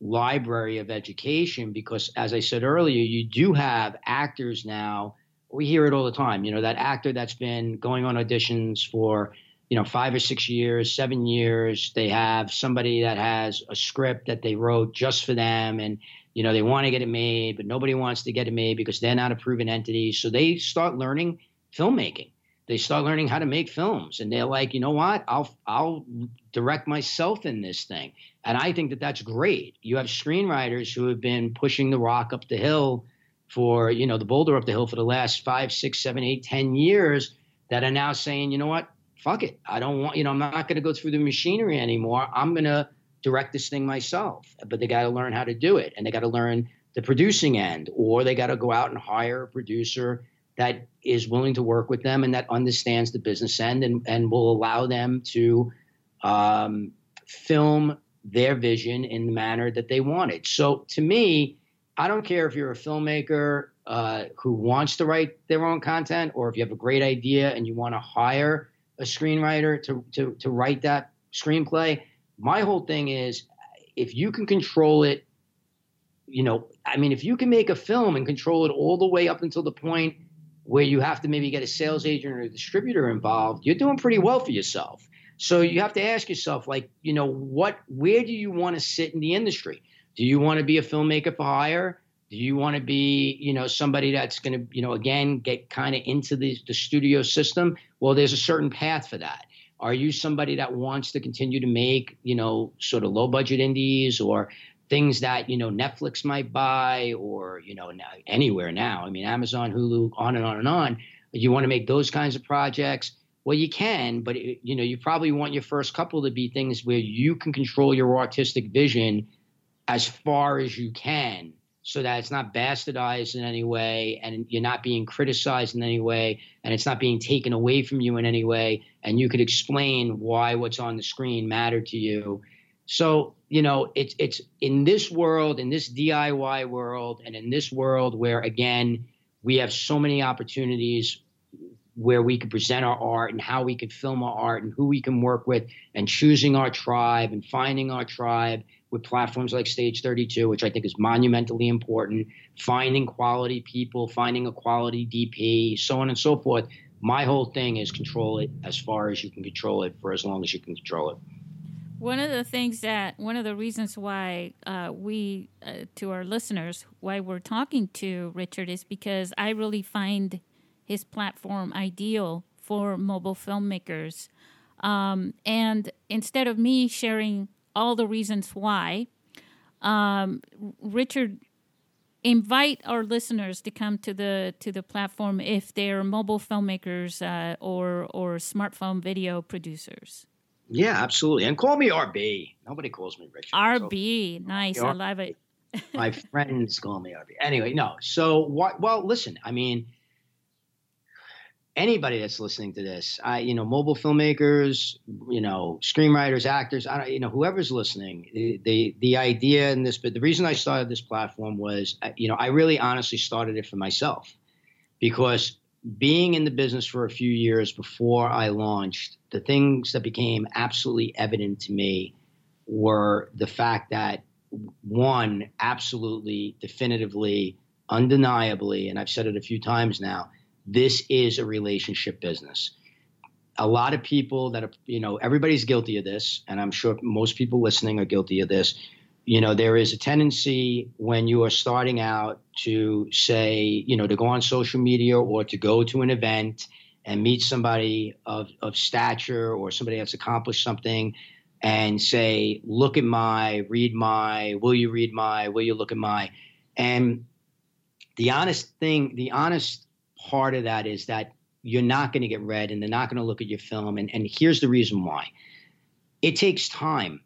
library of education, because as I said earlier, you do have actors now. We hear it all the time. You know, that actor that's been going on auditions for, you know, five or six years, seven years, they have somebody that has a script that they wrote just for them. And, you know, they want to get it made, but nobody wants to get it made because they're not a proven entity. So they start learning filmmaking. They start learning how to make films, and they're like, you know what, I'll I'll direct myself in this thing. And I think that that's great. You have screenwriters who have been pushing the rock up the hill for, you know, the boulder up the hill for the last five, six, seven, eight, ten years that are now saying, you know what, fuck it. I don't want, you know, I'm not going to go through the machinery anymore. I'm going to direct this thing myself. But they got to learn how to do it, and they got to learn the producing end, or they got to go out and hire a producer that is willing to work with them and that understands the business end and, and will allow them to um, film their vision in the manner that they want it. So to me, I don't care if you're a filmmaker uh, who wants to write their own content, or if you have a great idea and you want to hire a screenwriter to, to, to write that screenplay. My whole thing is, if you can control it, you know, I mean, if you can make a film and control it all the way up until the point where you have to maybe get a sales agent or a distributor involved, you're doing pretty well for yourself. So you have to ask yourself, like, you know, what, where do you want to sit in the industry? Do you want to be a filmmaker for hire? Do you want to be, you know, somebody that's going to, you know, again, get kind of into the, the studio system? Well, there's a certain path for that. Are you somebody that wants to continue to make, you know, sort of low budget indies, or things that, you know, Netflix might buy, or, you know, anywhere now. I mean, Amazon, Hulu, on and on and on. You want to make those kinds of projects? Well, you can, but, it, you know, you probably want your first couple to be things where you can control your artistic vision as far as you can, so that it's not bastardized in any way, and you're not being criticized in any way, and it's not being taken away from you in any way, and you could explain why what's on the screen mattered to you. So, you know, it's it's in this world, in this D I Y world, and in this world where, again, we have so many opportunities where we could present our art and how we could film our art and who we can work with, and choosing our tribe and finding our tribe with platforms like Stage thirty-two, which I think is monumentally important, finding quality people, finding a quality D P, so on and so forth. My whole thing is control it as far as you can control it for as long as you can control it. One of the things that, one of the reasons why uh, we, uh, to our listeners, why we're talking to Richard is because I really find his platform ideal for mobile filmmakers. Um, and instead of me sharing all the reasons why, um, Richard, invite our listeners to come to the to the platform if they're mobile filmmakers uh, or or smartphone video producers. Yeah, absolutely. And call me R B. Nobody calls me Richard. R B. So, nice. R B. I love it. My friends call me R B. Anyway, no. So, what, well, listen, I mean, anybody that's listening to this, I, you know, mobile filmmakers, you know, screenwriters, actors, I don't, you know, whoever's listening, the, the, the idea in this, but the reason I started this platform was, you know, I really honestly started it for myself, because being in the business for a few years before I launched, the things that became absolutely evident to me were the fact that, one, absolutely, definitively, undeniably, and I've said it a few times now, this is a relationship business. A lot of people that are, you know, everybody's guilty of this, and I'm sure most people listening are guilty of this. You know, there is a tendency when you are starting out to say, you know, to go on social media or to go to an event and meet somebody of, of stature or somebody that's accomplished something and say, look at my, read my, will you read my, will you look at my? And the honest thing, the honest part of that is that you're not going to get read, and they're not going to look at your film. And, and here's the reason why. It takes time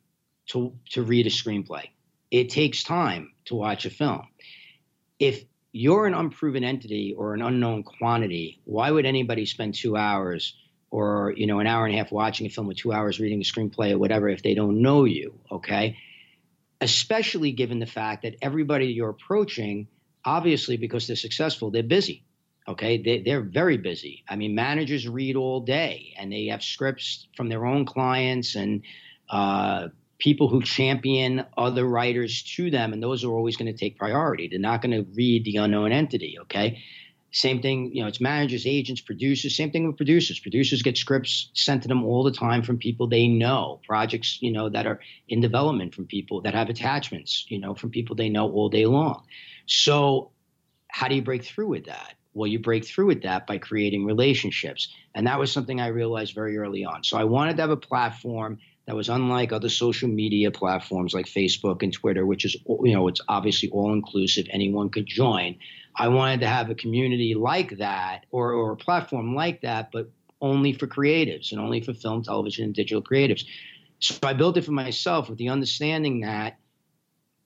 to to read a screenplay. It takes time to watch a film. If you're an unproven entity or an unknown quantity, why would anybody spend two hours or, you know, an hour and a half watching a film or two hours reading a screenplay or whatever if they don't know you, okay? Especially given the fact that everybody you're approaching, obviously because they're successful, they're busy. Okay, they, they're very busy. I mean, managers read all day, and they have scripts from their own clients and uh, people who champion other writers to them, and those are always going to take priority. They're not going to read the unknown entity, okay? Same thing, you know, it's managers, agents, producers, same thing with producers. Producers get scripts sent to them all the time from people they know, projects, you know, that are in development from people that have attachments, you know, from people they know all day long. So how do you break through with that? Well, you break through with that by creating relationships. And that was something I realized very early on. So I wanted to have a platform that was unlike other social media platforms like Facebook and Twitter, which is, you know, it's obviously all inclusive. Anyone could join. I wanted to have a community like that, or, or a platform like that, but only for creatives and only for film, television, and digital creatives. So I built it for myself with the understanding that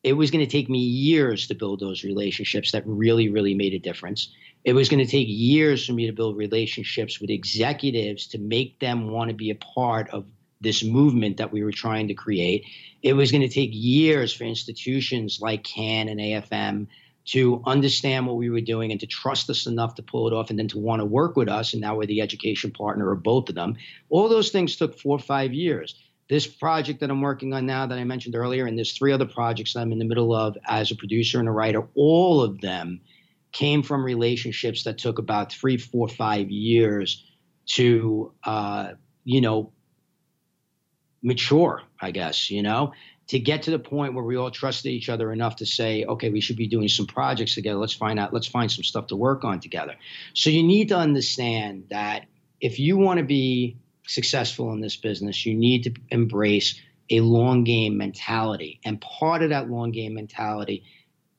it was going to take me years to build those relationships that really, really made a difference. It was going to take years for me to build relationships with executives to make them want to be a part of this movement that we were trying to create. It was going to take years for institutions like Cannes and A F M to understand what we were doing and to trust us enough to pull it off and then to want to work with us. And now we're the education partner of both of them. All those things took four or five years. This project that I'm working on now that I mentioned earlier, and there's three other projects I'm in the middle of as a producer and a writer, all of them came from relationships that took about three, four, five years to, uh, you know, mature, I guess, you know, to get to the point where we all trusted each other enough to say, okay, we should be doing some projects together. Let's find out, let's find some stuff to work on together. So you need to understand that if you want to be successful in this business, you need to embrace a long game mentality. And part of that long game mentality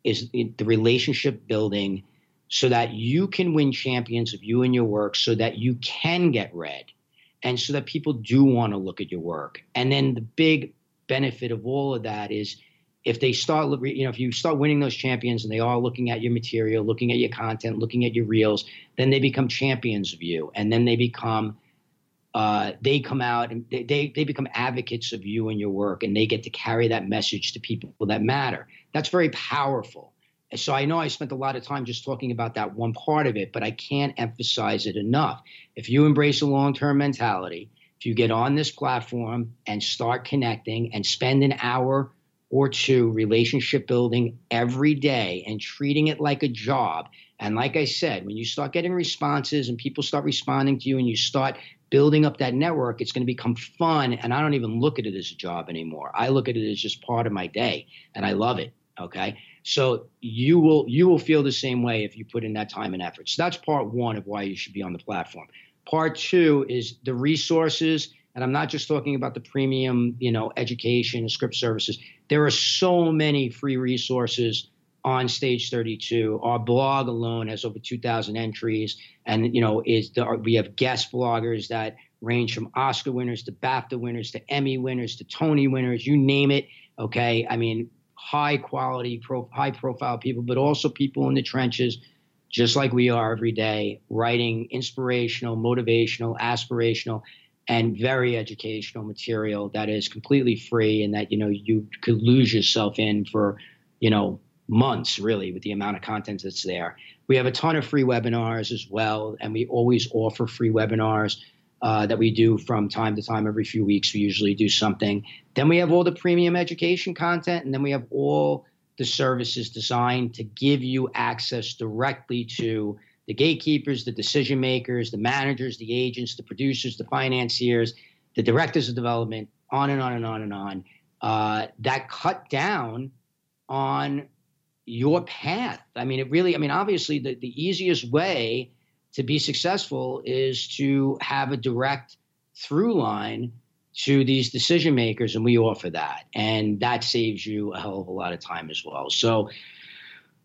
is the relationship building so that you can win champions of you and your work, so that you can get read, and so that people do want to look at your work. And then the big benefit of all of that is if they start, you know, if you start winning those champions and they are looking at your material, looking at your content, looking at your reels, then they become champions of you. And then they become, uh, they come out and they, they, they become advocates of you and your work, and they get to carry that message to people that matter. That's very powerful. So I know I spent a lot of time just talking about that one part of it, but I can't emphasize it enough. If you embrace a long-term mentality, if you get on this platform and start connecting and spend an hour or two relationship building every day and treating it like a job. And like I said, when you start getting responses and people start responding to you and you start building up that network, it's going to become fun. And I don't even look at it as a job anymore. I look at it as just part of my day, and I love it. Okay. So you will, you will feel the same way if you put in that time and effort. So that's part one of why you should be on the platform. Part two is the resources. And I'm not just talking about the premium, you know, education, script services. There are so many free resources on Stage thirty-two. Our blog alone has over two thousand entries. And, you know, is the, we have guest bloggers that range from Oscar winners to BAFTA winners to Emmy winners to Tony winners, you name it. Okay. I mean, high quality, pro, high profile people, but also people in the trenches, just like we are every day, writing inspirational, motivational, aspirational, and very educational material that is completely free and that, you know, you could lose yourself in for, you know, months really with the amount of content that's there. We have a ton of free webinars as well. And we always offer free webinars uh, that we do from time to time. Every few weeks, we usually do something. Then we have all the premium education content. And then we have all the services designed to give you access directly to the gatekeepers, the decision makers, the managers, the agents, the producers, the financiers, the directors of development, on and on and on and on, uh, that cut down on your path. I mean, it really, I mean, obviously the, the easiest way to be successful is to have a direct through line to these decision makers, and we offer that. And that saves you a hell of a lot of time as well. So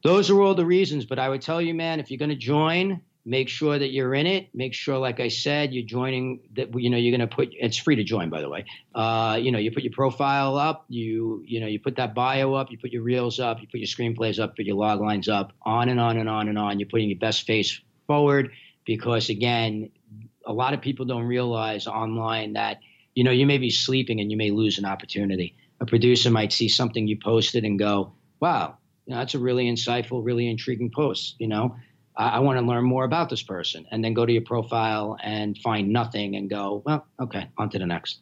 those are all the reasons, but I would tell you, man, if you're going to join, make sure that you're in it. Make sure, like I said, you're joining that, you know, you're going to put, it's free to join, by the way. Uh, you know, you put your profile up, you, you know, you put that bio up, you put your reels up, you put your screenplays up, put your log lines up, on and on and on and on. You're putting your best face forward because, again, a lot of people don't realize online that, you know, you may be sleeping and you may lose an opportunity. A producer might see something you posted and go, wow, you know, that's a really insightful, really intriguing post. You know, I, I want to learn more about this person, and then go to your profile and find nothing and go, well, okay, on to the next.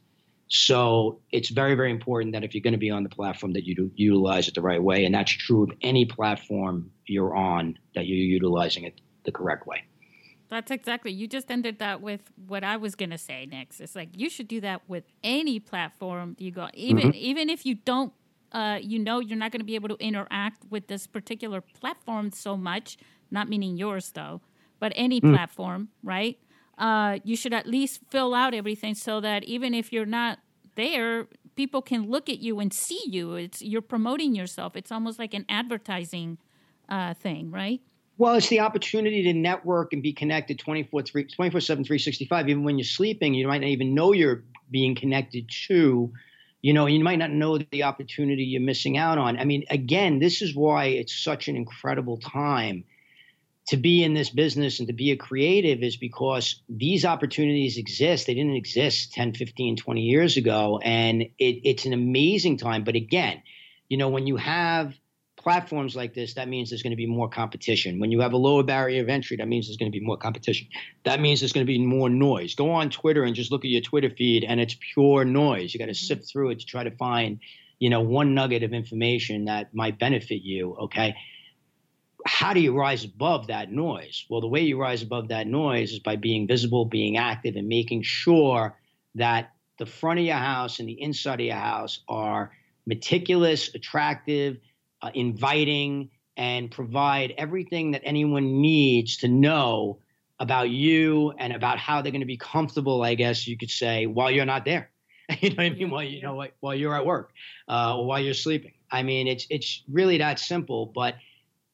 So it's very, very important that if you're going to be on the platform that you do utilize it the right way. And that's true of any platform you're on, that you're utilizing it the correct way. That's exactly. You just ended that with what I was going to say next. It's like, you should do that with any platform you go, even, mm-hmm. even if you don't, Uh, you know, you're not going to be able to interact with this particular platform so much, not meaning yours, though, but any mm. platform, right? Uh, you should at least fill out everything so that even if you're not there, people can look at you and see you. It's, you're promoting yourself. It's almost like an advertising uh, thing, right? Well, it's the opportunity to network and be connected twenty-four seven, three sixty-five. Even when you're sleeping, you might not even know you're being connected to. You know, you might not know the opportunity you're missing out on. I mean, again, this is why it's such an incredible time to be in this business and to be a creative, is because these opportunities exist. They didn't exist ten, fifteen, twenty years ago. And it, it's an amazing time. But again, you know, when you have platforms like this, that means there's going to be more competition. When you have a lower barrier of entry, that means there's going to be more competition. That means there's going to be more noise. Go on Twitter and just look at your Twitter feed, and it's pure noise. You got to sift through it to try to find, you know, one nugget of information that might benefit you. Okay. How do you rise above that noise? Well, the way you rise above that noise is by being visible, being active, and making sure that the front of your house and the inside of your house are meticulous, attractive, Uh, inviting, and provide everything that anyone needs to know about you and about how they're going to be comfortable, I guess you could say, while you're not there. you know what I mean? While you, you know, while you're at work, uh, or while you're sleeping. I mean, it's it's really that simple, but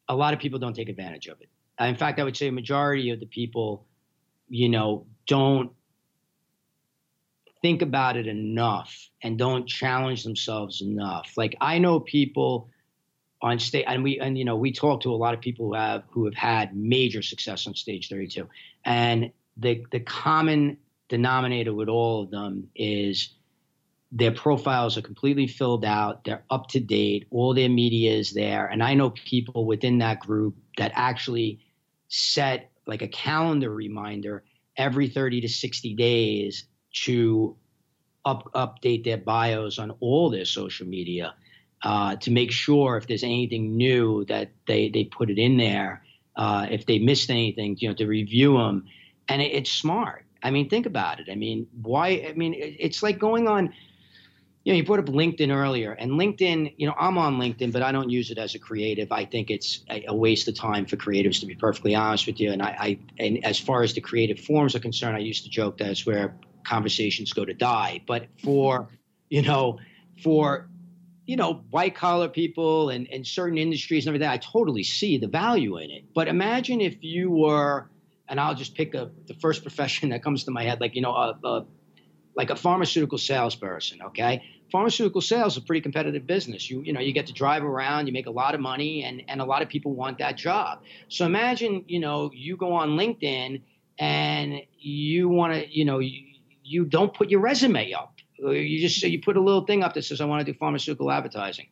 a lot of people don't take advantage of it. In fact, I would say a majority of the people, you know, don't think about it enough and don't challenge themselves enough. Like, I know people on stage, and we, and you know, we talk to a lot of people who have who have had major success on Stage thirty-two, and the the common denominator with all of them is their profiles are completely filled out. They're up to date. All their media is there. And I know people within that group that actually set like a calendar reminder every thirty to sixty days to up, update their bios on all their social media, uh, to make sure if there's anything new that they, they put it in there. Uh, if they missed anything, you know, to review them. And it, it's smart. I mean, think about it. I mean, why? I mean, it, it's like going on. You know, you brought up LinkedIn earlier, and LinkedIn, you know, I'm on LinkedIn, but I don't use it as a creative. I think it's a, a waste of time for creatives, to be perfectly honest with you. And I, I, and as far as the creative forms are concerned, I used to joke that it's where conversations go to die. But for, you know, for, you know, white collar people and, and certain industries and everything, I totally see the value in it. But imagine if you were, and I'll just pick a, the first profession that comes to my head, like, you know, a, a like a pharmaceutical salesperson, okay? Pharmaceutical sales is a pretty competitive business. You you know, you get to drive around, you make a lot of money, and, and a lot of people want that job. So imagine, you know, you go on LinkedIn and you want to, you know, you, you don't put your resume up. You just you put a little thing up that says, I want to do pharmaceutical advertising,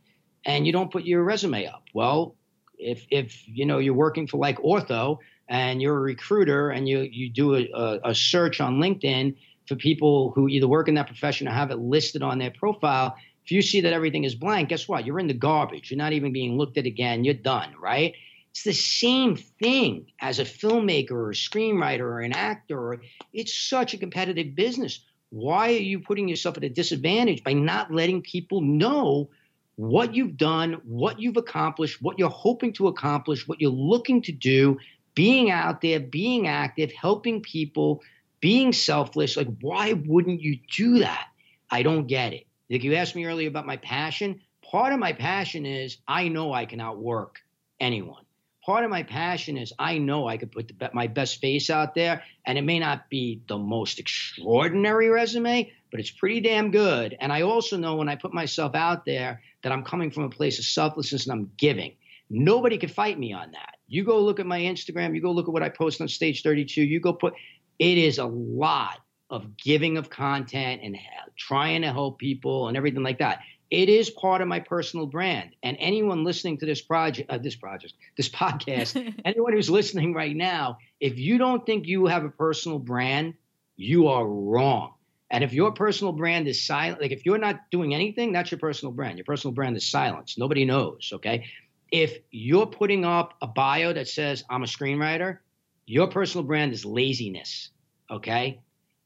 and you don't put your resume up. Well, if, if you know, you're working for like Ortho and you're a recruiter and you, you do a, a search on LinkedIn for people who either work in that profession or have it listed on their profile, if you see that everything is blank, guess what? You're in the garbage. You're not even being looked at again. You're done, right? It's the same thing as a filmmaker or a screenwriter or an actor. It's such a competitive business. Why are you putting yourself at a disadvantage by not letting people know what you've done, what you've accomplished, what you're hoping to accomplish, what you're looking to do, being out there, being active, helping people, being selfless? Like, why wouldn't you do that? I don't get it. Like, you asked me earlier about my passion. Part of my passion is I know I can outwork anyone. Part of my passion is I know I could put the be- my best face out there, and it may not be the most extraordinary resume, but it's pretty damn good. And I also know when I put myself out there that I'm coming from a place of selflessness and I'm giving. Nobody can fight me on that. You go look at my Instagram. You go look at what I post on Stage thirty-two. You go put... It is a lot of giving of content and trying to help people and everything like that. It is part of my personal brand. And anyone listening to this project, uh, this project, this podcast, anyone who's listening right now, if you don't think you have a personal brand, you are wrong. And if your personal brand is silent, like if you're not doing anything, that's your personal brand. Your personal brand is silence. Nobody knows, okay? If you're putting up a bio that says, I'm a screenwriter, your personal brand is laziness, okay?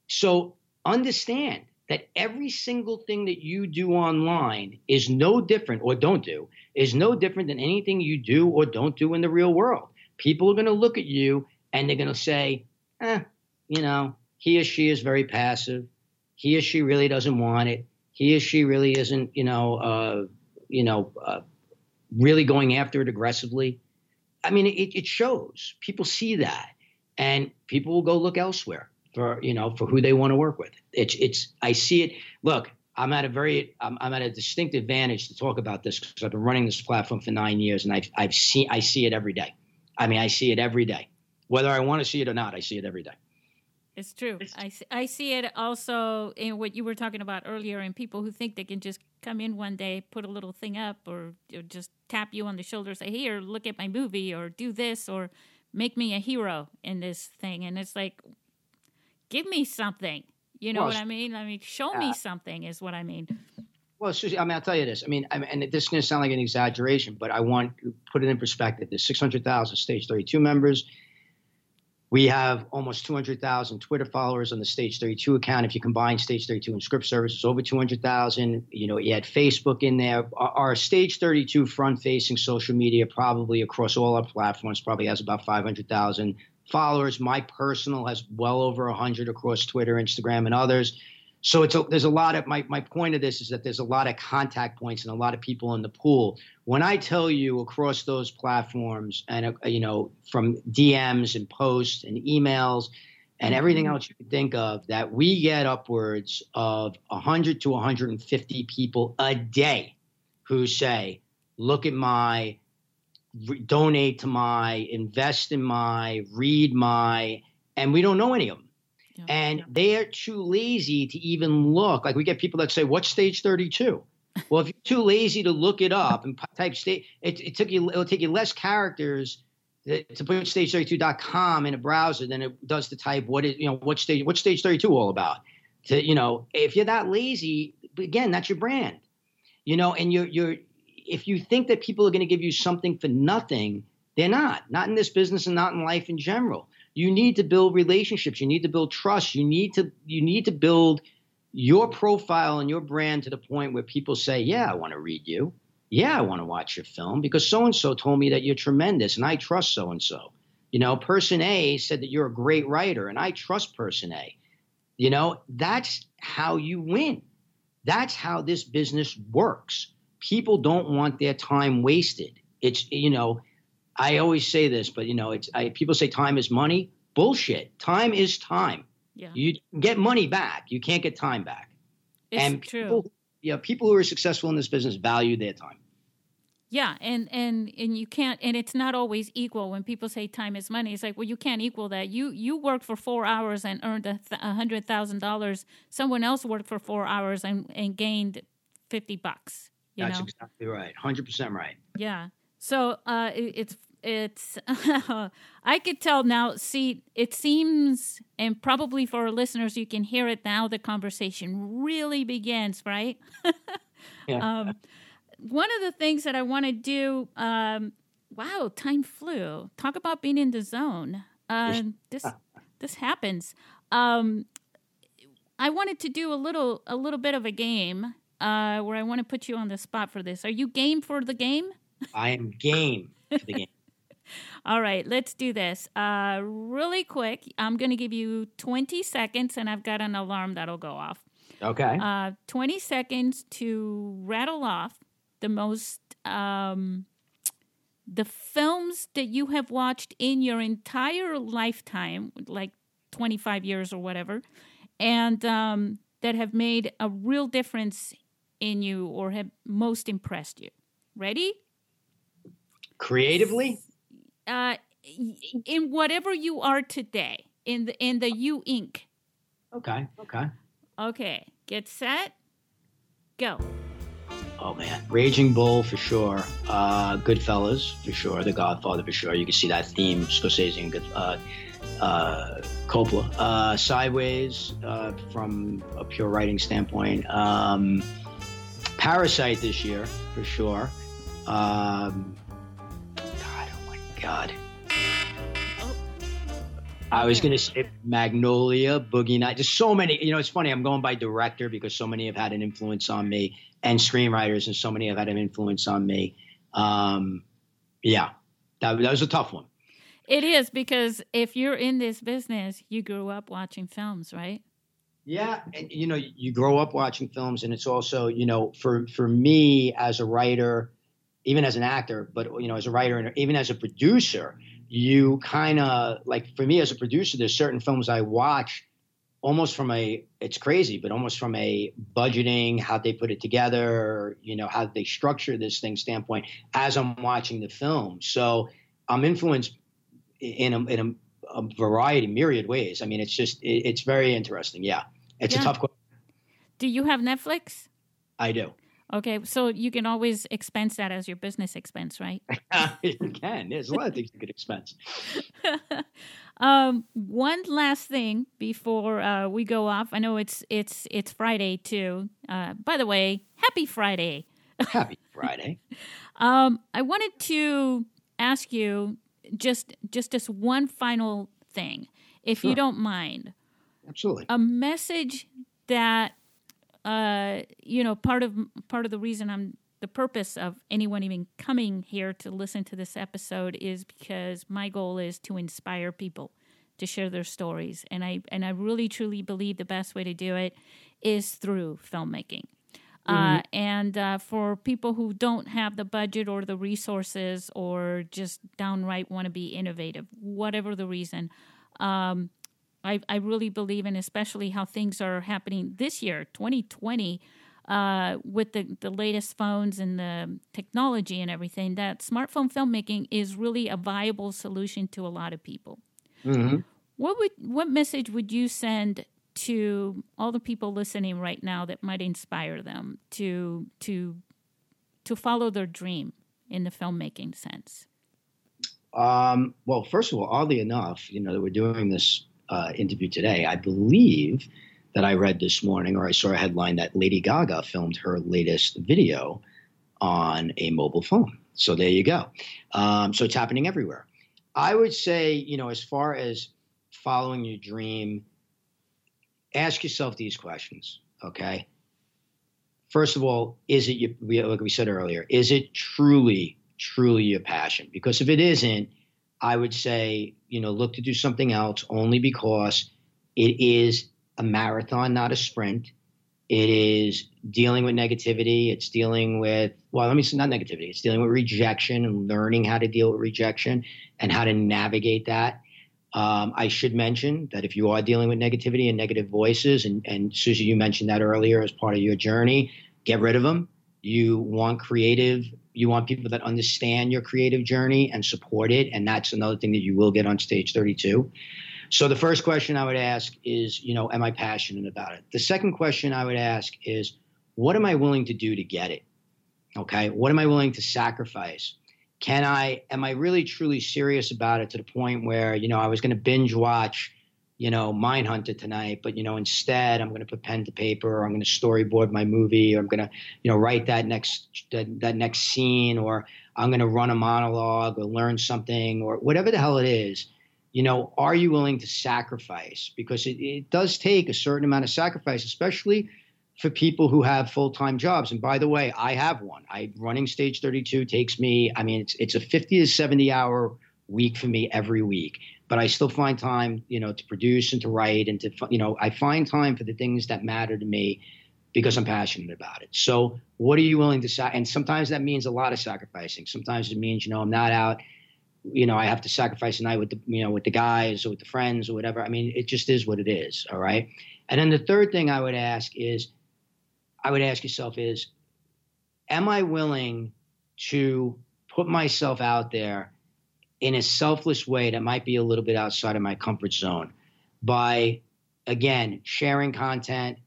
So understand that every single thing that you do online is no different, or don't do, is no different than anything you do or don't do in the real world. People are going to look at you and they're going to say, eh, you know, he or she is very passive. He or she really doesn't want it. He or she really isn't, you know, uh, you know, uh, really going after it aggressively. I mean, it, it shows. People see that. And people will go look elsewhere for, you know, for who they want to work with. It's, it's, I see it. Look, I'm at a very, I'm, I'm at a distinct advantage to talk about this because I've been running this platform for nine years and I've, I've seen, I see it every day. I mean, I see it every day, whether I want to see it or not. I see it every day. It's true. It's, I see, I see it also in what you were talking about earlier, in people who think they can just come in one day, put a little thing up, or, or just tap you on the shoulder, say, here, look at my movie, or do this, or make me a hero in this thing. And it's like, give me something. You know well, what I mean? I mean, show uh, me something is what I mean. Well, Susie, I mean, I'll tell you this. I mean, I mean, and this is going to sound like an exaggeration, but I want to put it in perspective. There's six hundred thousand Stage thirty-two members. We have almost two hundred thousand Twitter followers on the Stage thirty-two account. If you combine Stage thirty-two and script services, over two hundred thousand. You know, you had Facebook in there. Our Stage thirty-two front-facing social media, probably across all our platforms, probably has about five hundred thousand followers. My personal has well over one hundred across Twitter, Instagram, and others. So it's a, there's a lot of my, my point of this is that there's a lot of contact points and a lot of people in the pool. When I tell you across those platforms and, uh, you know, from D Ms and posts and emails and everything else you can think of, that we get upwards of one hundred to one hundred fifty people a day who say, look at my, re- donate to my, invest in my, read my, and we don't know any of them. Yeah, and yeah. they are too lazy to even look. Like we get people that say, what's Stage thirty-two? Well, if you're too lazy to look it up and type stage, it, it took you, it'll take you less characters to put stage thirty-two dot com in a browser than it does to type what is, you know, what stage, what's Stage thirty-two all about? To, you know, if you're that lazy, again, that's your brand, you know, and you're, you're, if you think that people are going to give you something for nothing, they're not, not in this business and not in life in general. You need to build relationships. You need to build trust. You need to you need to build your profile and your brand to the point where people say, yeah, I want to read you. Yeah, I want to watch your film because so-and-so told me that you're tremendous and I trust so-and-so. You know, person A said that you're a great writer and I trust person A. You know, that's how you win. That's how this business works. People don't want their time wasted. It's, you know, I always say this, but you know, it's I, people say time is money. Bullshit. Time is time. Yeah. You get money back. You can't get time back. It's and people, true. Yeah, people who are successful in this business value their time. Yeah, and and and you can't. And it's not always equal. When people say time is money, it's like, well, you can't equal that. You you worked for four hours and earned a th- hundred thousand dollars. Someone else worked for four hours and, and gained fifty bucks. You That's know? exactly right. Hundred percent right. Yeah. So uh, it, it's it's I could tell now. See, it seems, and probably for our listeners, you can hear it now. The conversation really begins, right? yeah. Um, one of the things that I want to do. Um, wow, time flew. Talk about being in the zone. Um, this this happens. Um, I wanted to do a little a little bit of a game uh, where I want to put you on the spot for this. Are you game for the game? I am game for the game. All right, let's do this. Uh, really quick, I'm going to give you twenty seconds, and I've got an alarm that'll go off. Okay. Uh, twenty seconds to rattle off the most, um, the films that you have watched in your entire lifetime, like twenty-five years or whatever, and um, that have made a real difference in you or have most impressed you. Ready? Creatively? Uh, in whatever you are today, in the in the you Incorporated. Okay, okay. Okay, get set, go. Oh, man. Raging Bull, for sure. Uh, Goodfellas, for sure. The Godfather, for sure. You can see that theme, Scorsese and Good, uh, uh, Coppola. Uh, Sideways, uh, from a pure writing standpoint. Um, Parasite this year, for sure. Um... God. Oh. I was going to say Magnolia, Boogie Nights. Just so many. You know, it's funny. I'm going by director because so many have had an influence on me, and screenwriters, and so many have had an influence on me. Um, yeah, that, that was a tough one. It is, because if you're in this business, you grew up watching films, right? Yeah. And, you know, you grow up watching films, and it's also, you know, for, for me as a writer, even as an actor, but, you know, as a writer and even as a producer, you kind of, like, for me as a producer, there's certain films I watch almost from a, it's crazy, but almost from a budgeting, how they put it together, you know, how they structure this thing standpoint as I'm watching the film. So I'm influenced in a, in a, a variety, myriad ways. I mean, it's just, it, it's very interesting. Yeah. It's yeah. a tough question. Do you have Netflix? I do. Okay, so you can always expense that as your business expense, right? You can. There's a lot of things you could expense. um, one last thing before uh, we go off. I know it's it's it's Friday too. Uh, by the way, happy Friday! Happy Friday. um, I wanted to ask you just just this one final thing, if sure. you don't mind. Absolutely. A message that. Uh, you know, part of part of the reason I'm the purpose of anyone even coming here to listen to this episode is because my goal is to inspire people to share their stories. And I and I really, truly believe the best way to do it is through filmmaking. Mm-hmm. Uh, and uh, for people who don't have the budget or the resources or just downright want to be innovative, whatever the reason, um, I, I really believe in especially how things are happening this year, twenty twenty, uh, with the, the latest phones and the technology and everything, that smartphone filmmaking is really a viable solution to a lot of people. Mm-hmm. What would what message would you send to all the people listening right now that might inspire them to to to follow their dream in the filmmaking sense? Um, well, first of all, oddly enough, you know, that we're doing this uh, interview today, I believe that I read this morning, or I saw a headline, that Lady Gaga filmed her latest video on a mobile phone. So there you go. Um, so it's happening everywhere. I would say, you know, as far as following your dream, ask yourself these questions, okay? First of all, is it, your, like we said earlier, is it truly, truly your passion? Because if it isn't, I would say, you know, look to do something else, only because it is a marathon, not a sprint. It is dealing with negativity. It's dealing with, well, let me say not negativity. It's dealing with rejection and learning how to deal with rejection and how to navigate that. Um, I should mention that if you are dealing with negativity and negative voices, and, and Susie, you mentioned that earlier as part of your journey, get rid of them. You want creative, you want people that understand your creative journey and support it. And that's another thing that you will get on Stage thirty-two. So the first question I would ask is, you know, am I passionate about it? The second question I would ask is, what am I willing to do to get it? Okay. What am I willing to sacrifice? Can I, am I really truly serious about it to the point where, you know, I was going to binge watch, you know, Mindhunter tonight, but, you know, instead I'm going to put pen to paper, or I'm going to storyboard my movie, or I'm going to, you know, write that next, that, that next scene, or I'm going to run a monologue or learn something or whatever the hell it is. You know, are you willing to sacrifice? Because it, it does take a certain amount of sacrifice, especially for people who have full-time jobs. And by the way, I have one. I running Stage thirty-two takes me, I mean, it's it's a fifty to seventy hour week for me every week, but I still find time, you know, to produce and to write and to, you know, I find time for the things that matter to me because I'm passionate about it. So what are you willing to sacrifice? And sometimes that means a lot of sacrificing. Sometimes it means, you know, I'm not out, you know, I have to sacrifice a night with the, you know, with the guys or with the friends or whatever. I mean, it just is what it is. All right. And then the third thing I would ask is, I would ask yourself is, am I willing to put myself out there in a selfless way that might be a little bit outside of my comfort zone by, again, sharing content,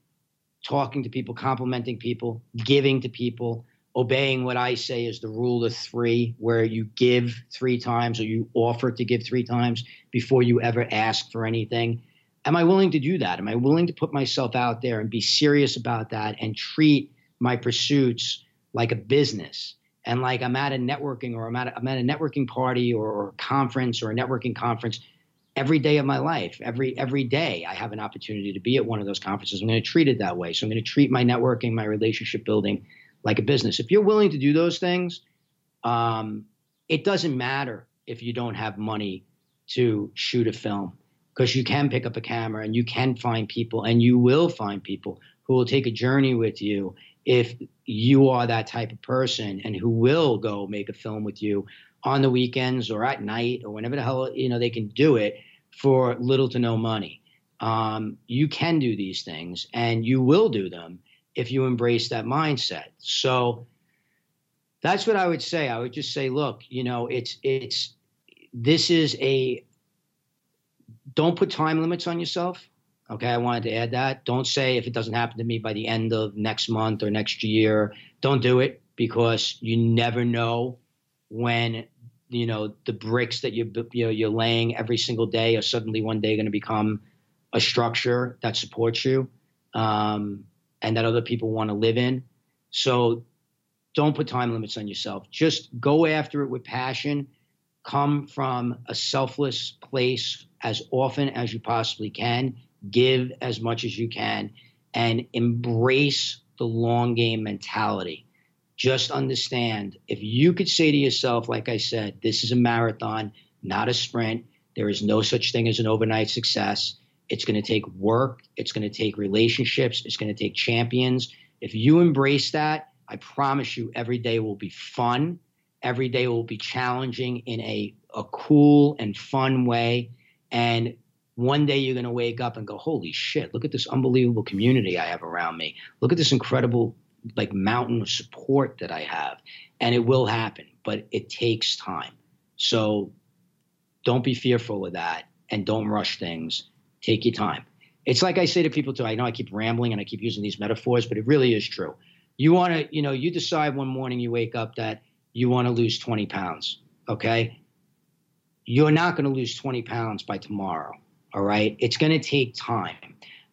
talking to people, complimenting people, giving to people, obeying what I say is the rule of three, where you give three times or you offer to give three times before you ever ask for anything. Am I willing to do that? Am I willing to put myself out there and be serious about that and treat my pursuits like a business and like I'm at a networking or I'm at a, I'm at a networking party or, or a conference or a networking conference every day of my life? Every every day I have an opportunity to be at one of those conferences. I'm going to treat it that way. So I'm going to treat my networking, my relationship building like a business. If you're willing to do those things, um, it doesn't matter if you don't have money to shoot a film, because you can pick up a camera and you can find people and you will find people who will take a journey with you if you are that type of person and who will go make a film with you on the weekends or at night or whenever the hell, you know, they can do it for little to no money. Um, you can do these things and you will do them if you embrace that mindset. So that's what I would say. I would just say, look, you know, it's, it's, this is a, don't put time limits on yourself. Okay, I wanted to add that. Don't say if it doesn't happen to me by the end of next month or next year, don't do it, because you never know when, you know, the bricks that you're, you know, you're laying every single day are suddenly one day going to become a structure that supports you um, and that other people want to live in. So don't put time limits on yourself. Just go after it with passion. Come from a selfless place as often as you possibly can, give as much as you can, and embrace the long game mentality. Just understand, if you could say to yourself, like I said, this is a marathon, not a sprint, There is no such thing as an overnight success. It's going to take work. It's going to take relationships. It's going to take champions. If you embrace that, I promise you every day will be fun. Every day will be challenging in a, a cool and fun way. And one day you're going to wake up and go, holy shit, look at this unbelievable community I have around me. Look at this incredible like mountain of support that I have. And it will happen, but it takes time. So don't be fearful of that and don't rush things. Take your time. It's like I say to people too, I know I keep rambling and I keep using these metaphors, but it really is true. You want to, you know, you decide one morning you wake up that you want to lose twenty pounds. Okay. You're not going to lose twenty pounds by tomorrow. All right. It's going to take time.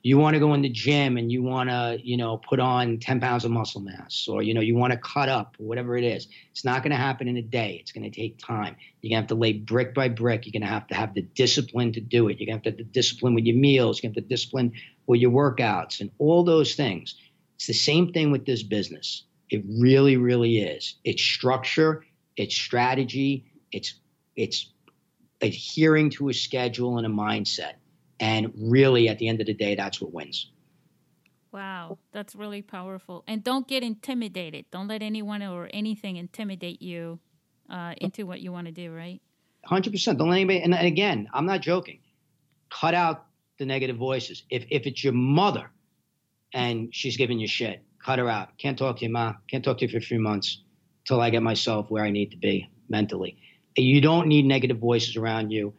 You want to go in the gym and you want to, you know, put on ten pounds of muscle mass, or, you know, you want to cut up, or whatever it is. It's not going to happen in a day. It's going to take time. You're going to have to lay brick by brick. You're going to have to have the discipline to do it. You're going to have to have the discipline with your meals. You're going to have the discipline with your workouts and all those things. It's the same thing with this business. It really, really is. It's structure. It's strategy. It's, it's adhering to a schedule and a mindset. And really, at the end of the day, that's what wins. Wow, that's really powerful. And don't get intimidated. Don't let anyone or anything intimidate you uh, into what you want to do, right? one hundred percent. Don't let anybody. And again, I'm not joking. Cut out the negative voices. If if it's your mother and she's giving you shit, cut her out. Can't talk to you, Ma. Can't talk to you for a few months till I get myself where I need to be mentally. You don't need negative voices around you.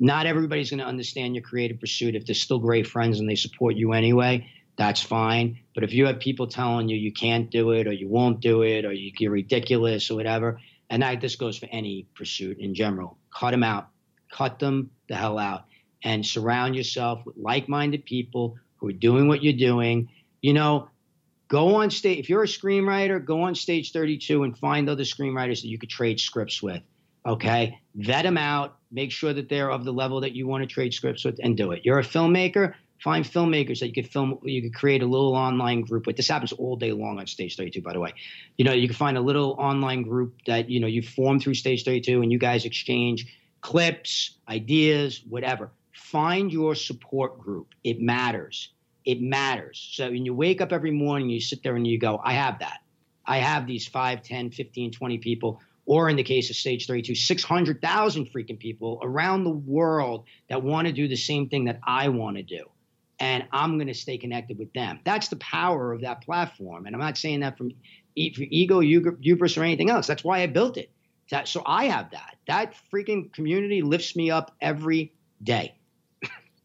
Not everybody's going to understand your creative pursuit. If they're still great friends and they support you anyway, that's fine. But if you have people telling you you can't do it, or you won't do it, or you're ridiculous or whatever, and that this goes for any pursuit in general, cut them out, cut them the hell out, and surround yourself with like-minded people who are doing what you're doing. You know, go on stage. If you're a screenwriter, go on Stage thirty-two and find other screenwriters that you could trade scripts with. Okay, vet them out, make sure that they're of the level that you want to trade scripts with, and do it. You're a filmmaker, find filmmakers that you could film, you could create a little online group with. This happens all day long on Stage thirty-two, by the way. You know, you can find a little online group that, you know, you form through Stage thirty-two, and you guys exchange clips, ideas, whatever. Find your support group. It matters. It matters. So when you wake up every morning, you sit there and you go, I have that. I have these five, ten, fifteen, twenty people. Or in the case of Stage thirty-two, six hundred thousand freaking people around the world that want to do the same thing that I want to do. And I'm going to stay connected with them. That's the power of that platform. And I'm not saying that from e- for ego, hubris, or anything else. That's why I built it. That, so I have that. That freaking community lifts me up every day.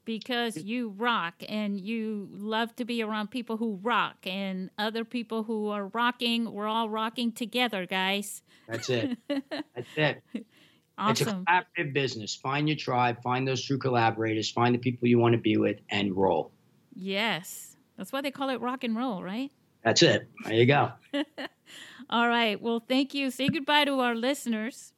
Because you rock, and you love to be around people who rock, and other people who are rocking. We're all rocking together, guys. That's it. That's it. Awesome. It's a collaborative business. Find your tribe. Find those true collaborators. Find the people you want to be with, and roll. Yes. That's why they call it rock and roll, right? That's it. There you go. All right. Well, thank you. Say goodbye to our listeners.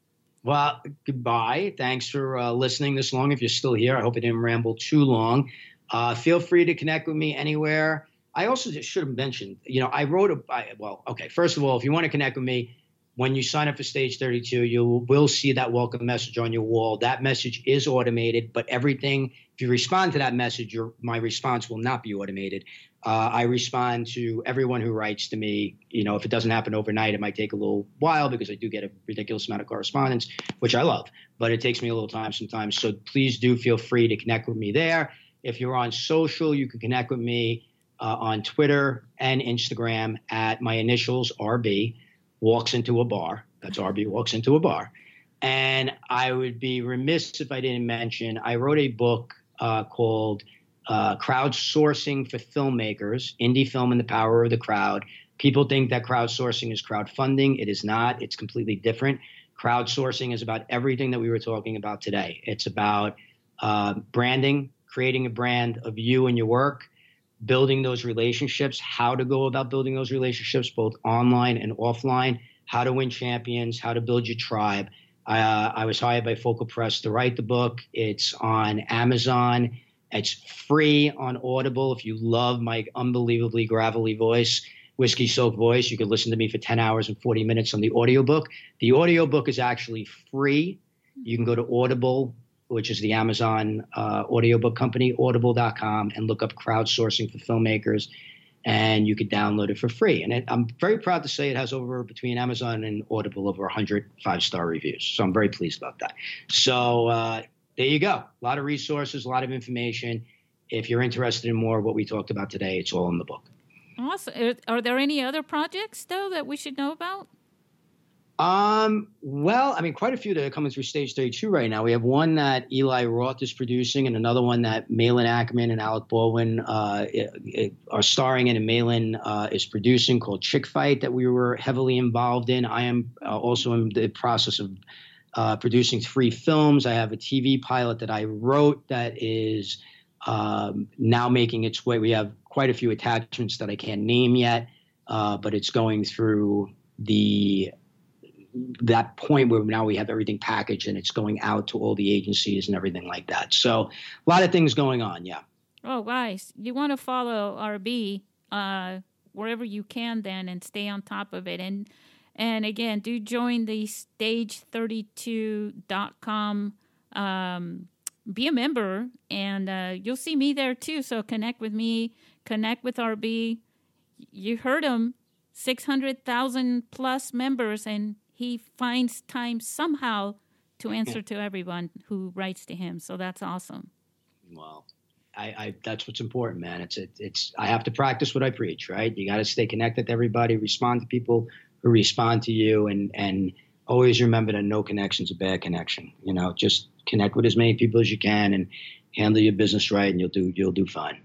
Well, goodbye. Thanks for uh, listening this long. If you're still here, I hope I didn't ramble too long. Uh, feel free to connect with me anywhere. I also just should have mentioned, you know, I wrote a, I, well, okay. First of all, if you want to connect with me, when you sign up for Stage thirty-two, you will see that welcome message on your wall. That message is automated, but everything, if you respond to that message, your, my response will not be automated. Uh, I respond to everyone who writes to me. You know, if it doesn't happen overnight, it might take a little while because I do get a ridiculous amount of correspondence, which I love, but it takes me a little time sometimes. So please do feel free to connect with me there. If you're on social, you can connect with me uh, on Twitter and Instagram at my initials, R B, walks into a bar. That's R B, walks into a bar. And I would be remiss if I didn't mention, I wrote a book uh, called Uh, crowdsourcing for filmmakers, indie film and the power of the crowd. People think that crowdsourcing is crowdfunding. It is not. It's completely different. Crowdsourcing is about everything that we were talking about today. It's about uh, branding, creating a brand of you and your work, building those relationships, how to go about building those relationships, both online and offline, how to win champions, how to build your tribe. Uh, I was hired by Focal Press to write the book. It's on Amazon. It's free on Audible. If you love my unbelievably gravelly voice, whiskey-soaked voice, you can listen to me for ten hours and forty minutes on the audiobook. The audiobook is actually free. You can go to Audible which is the Amazon uh, audiobook company, audible dot com, and look up crowdsourcing for filmmakers, and you could download it for free. And it, I'm very proud to say it has over, between Amazon and Audible, over one hundred five-star reviews. So I'm very pleased about that. So uh, there you go. A lot of resources, a lot of information. If you're interested in more of what we talked about today, it's all in the book. Awesome. Are there any other projects, though, that we should know about? Um, well, I mean, quite a few that are coming through Stage thirty-two right now. We have one that Eli Roth is producing and another one that Malin Ackman and Alec Baldwin uh, it, it are starring in, and Malin uh, is producing, called Chick Fight, that we were heavily involved in. I am uh, also in the process of uh, producing three films. I have a T V pilot that I wrote that is um, now making its way. We have quite a few attachments that I can't name yet, uh, but it's going through the that point where now we have everything packaged and it's going out to all the agencies and everything like that. So a lot of things going on. Yeah. Oh, nice. You want to follow R B uh, wherever you can then and stay on top of it. And, and again, do join the stage thirty-two dot com, um, be a member, and uh, you'll see me there too. So connect with me, connect with R B. You heard him, six hundred thousand plus members, and he finds time somehow to answer to everyone who writes to him. So that's awesome. Well, I, I that's what's important, man. It's it, it's I have to practice what I preach, right? You got to stay connected to everybody, respond to people who respond to you, and and always remember that no connection's a bad connection. You know, just connect with as many people as you can and handle your business right, and you'll do you'll do fine.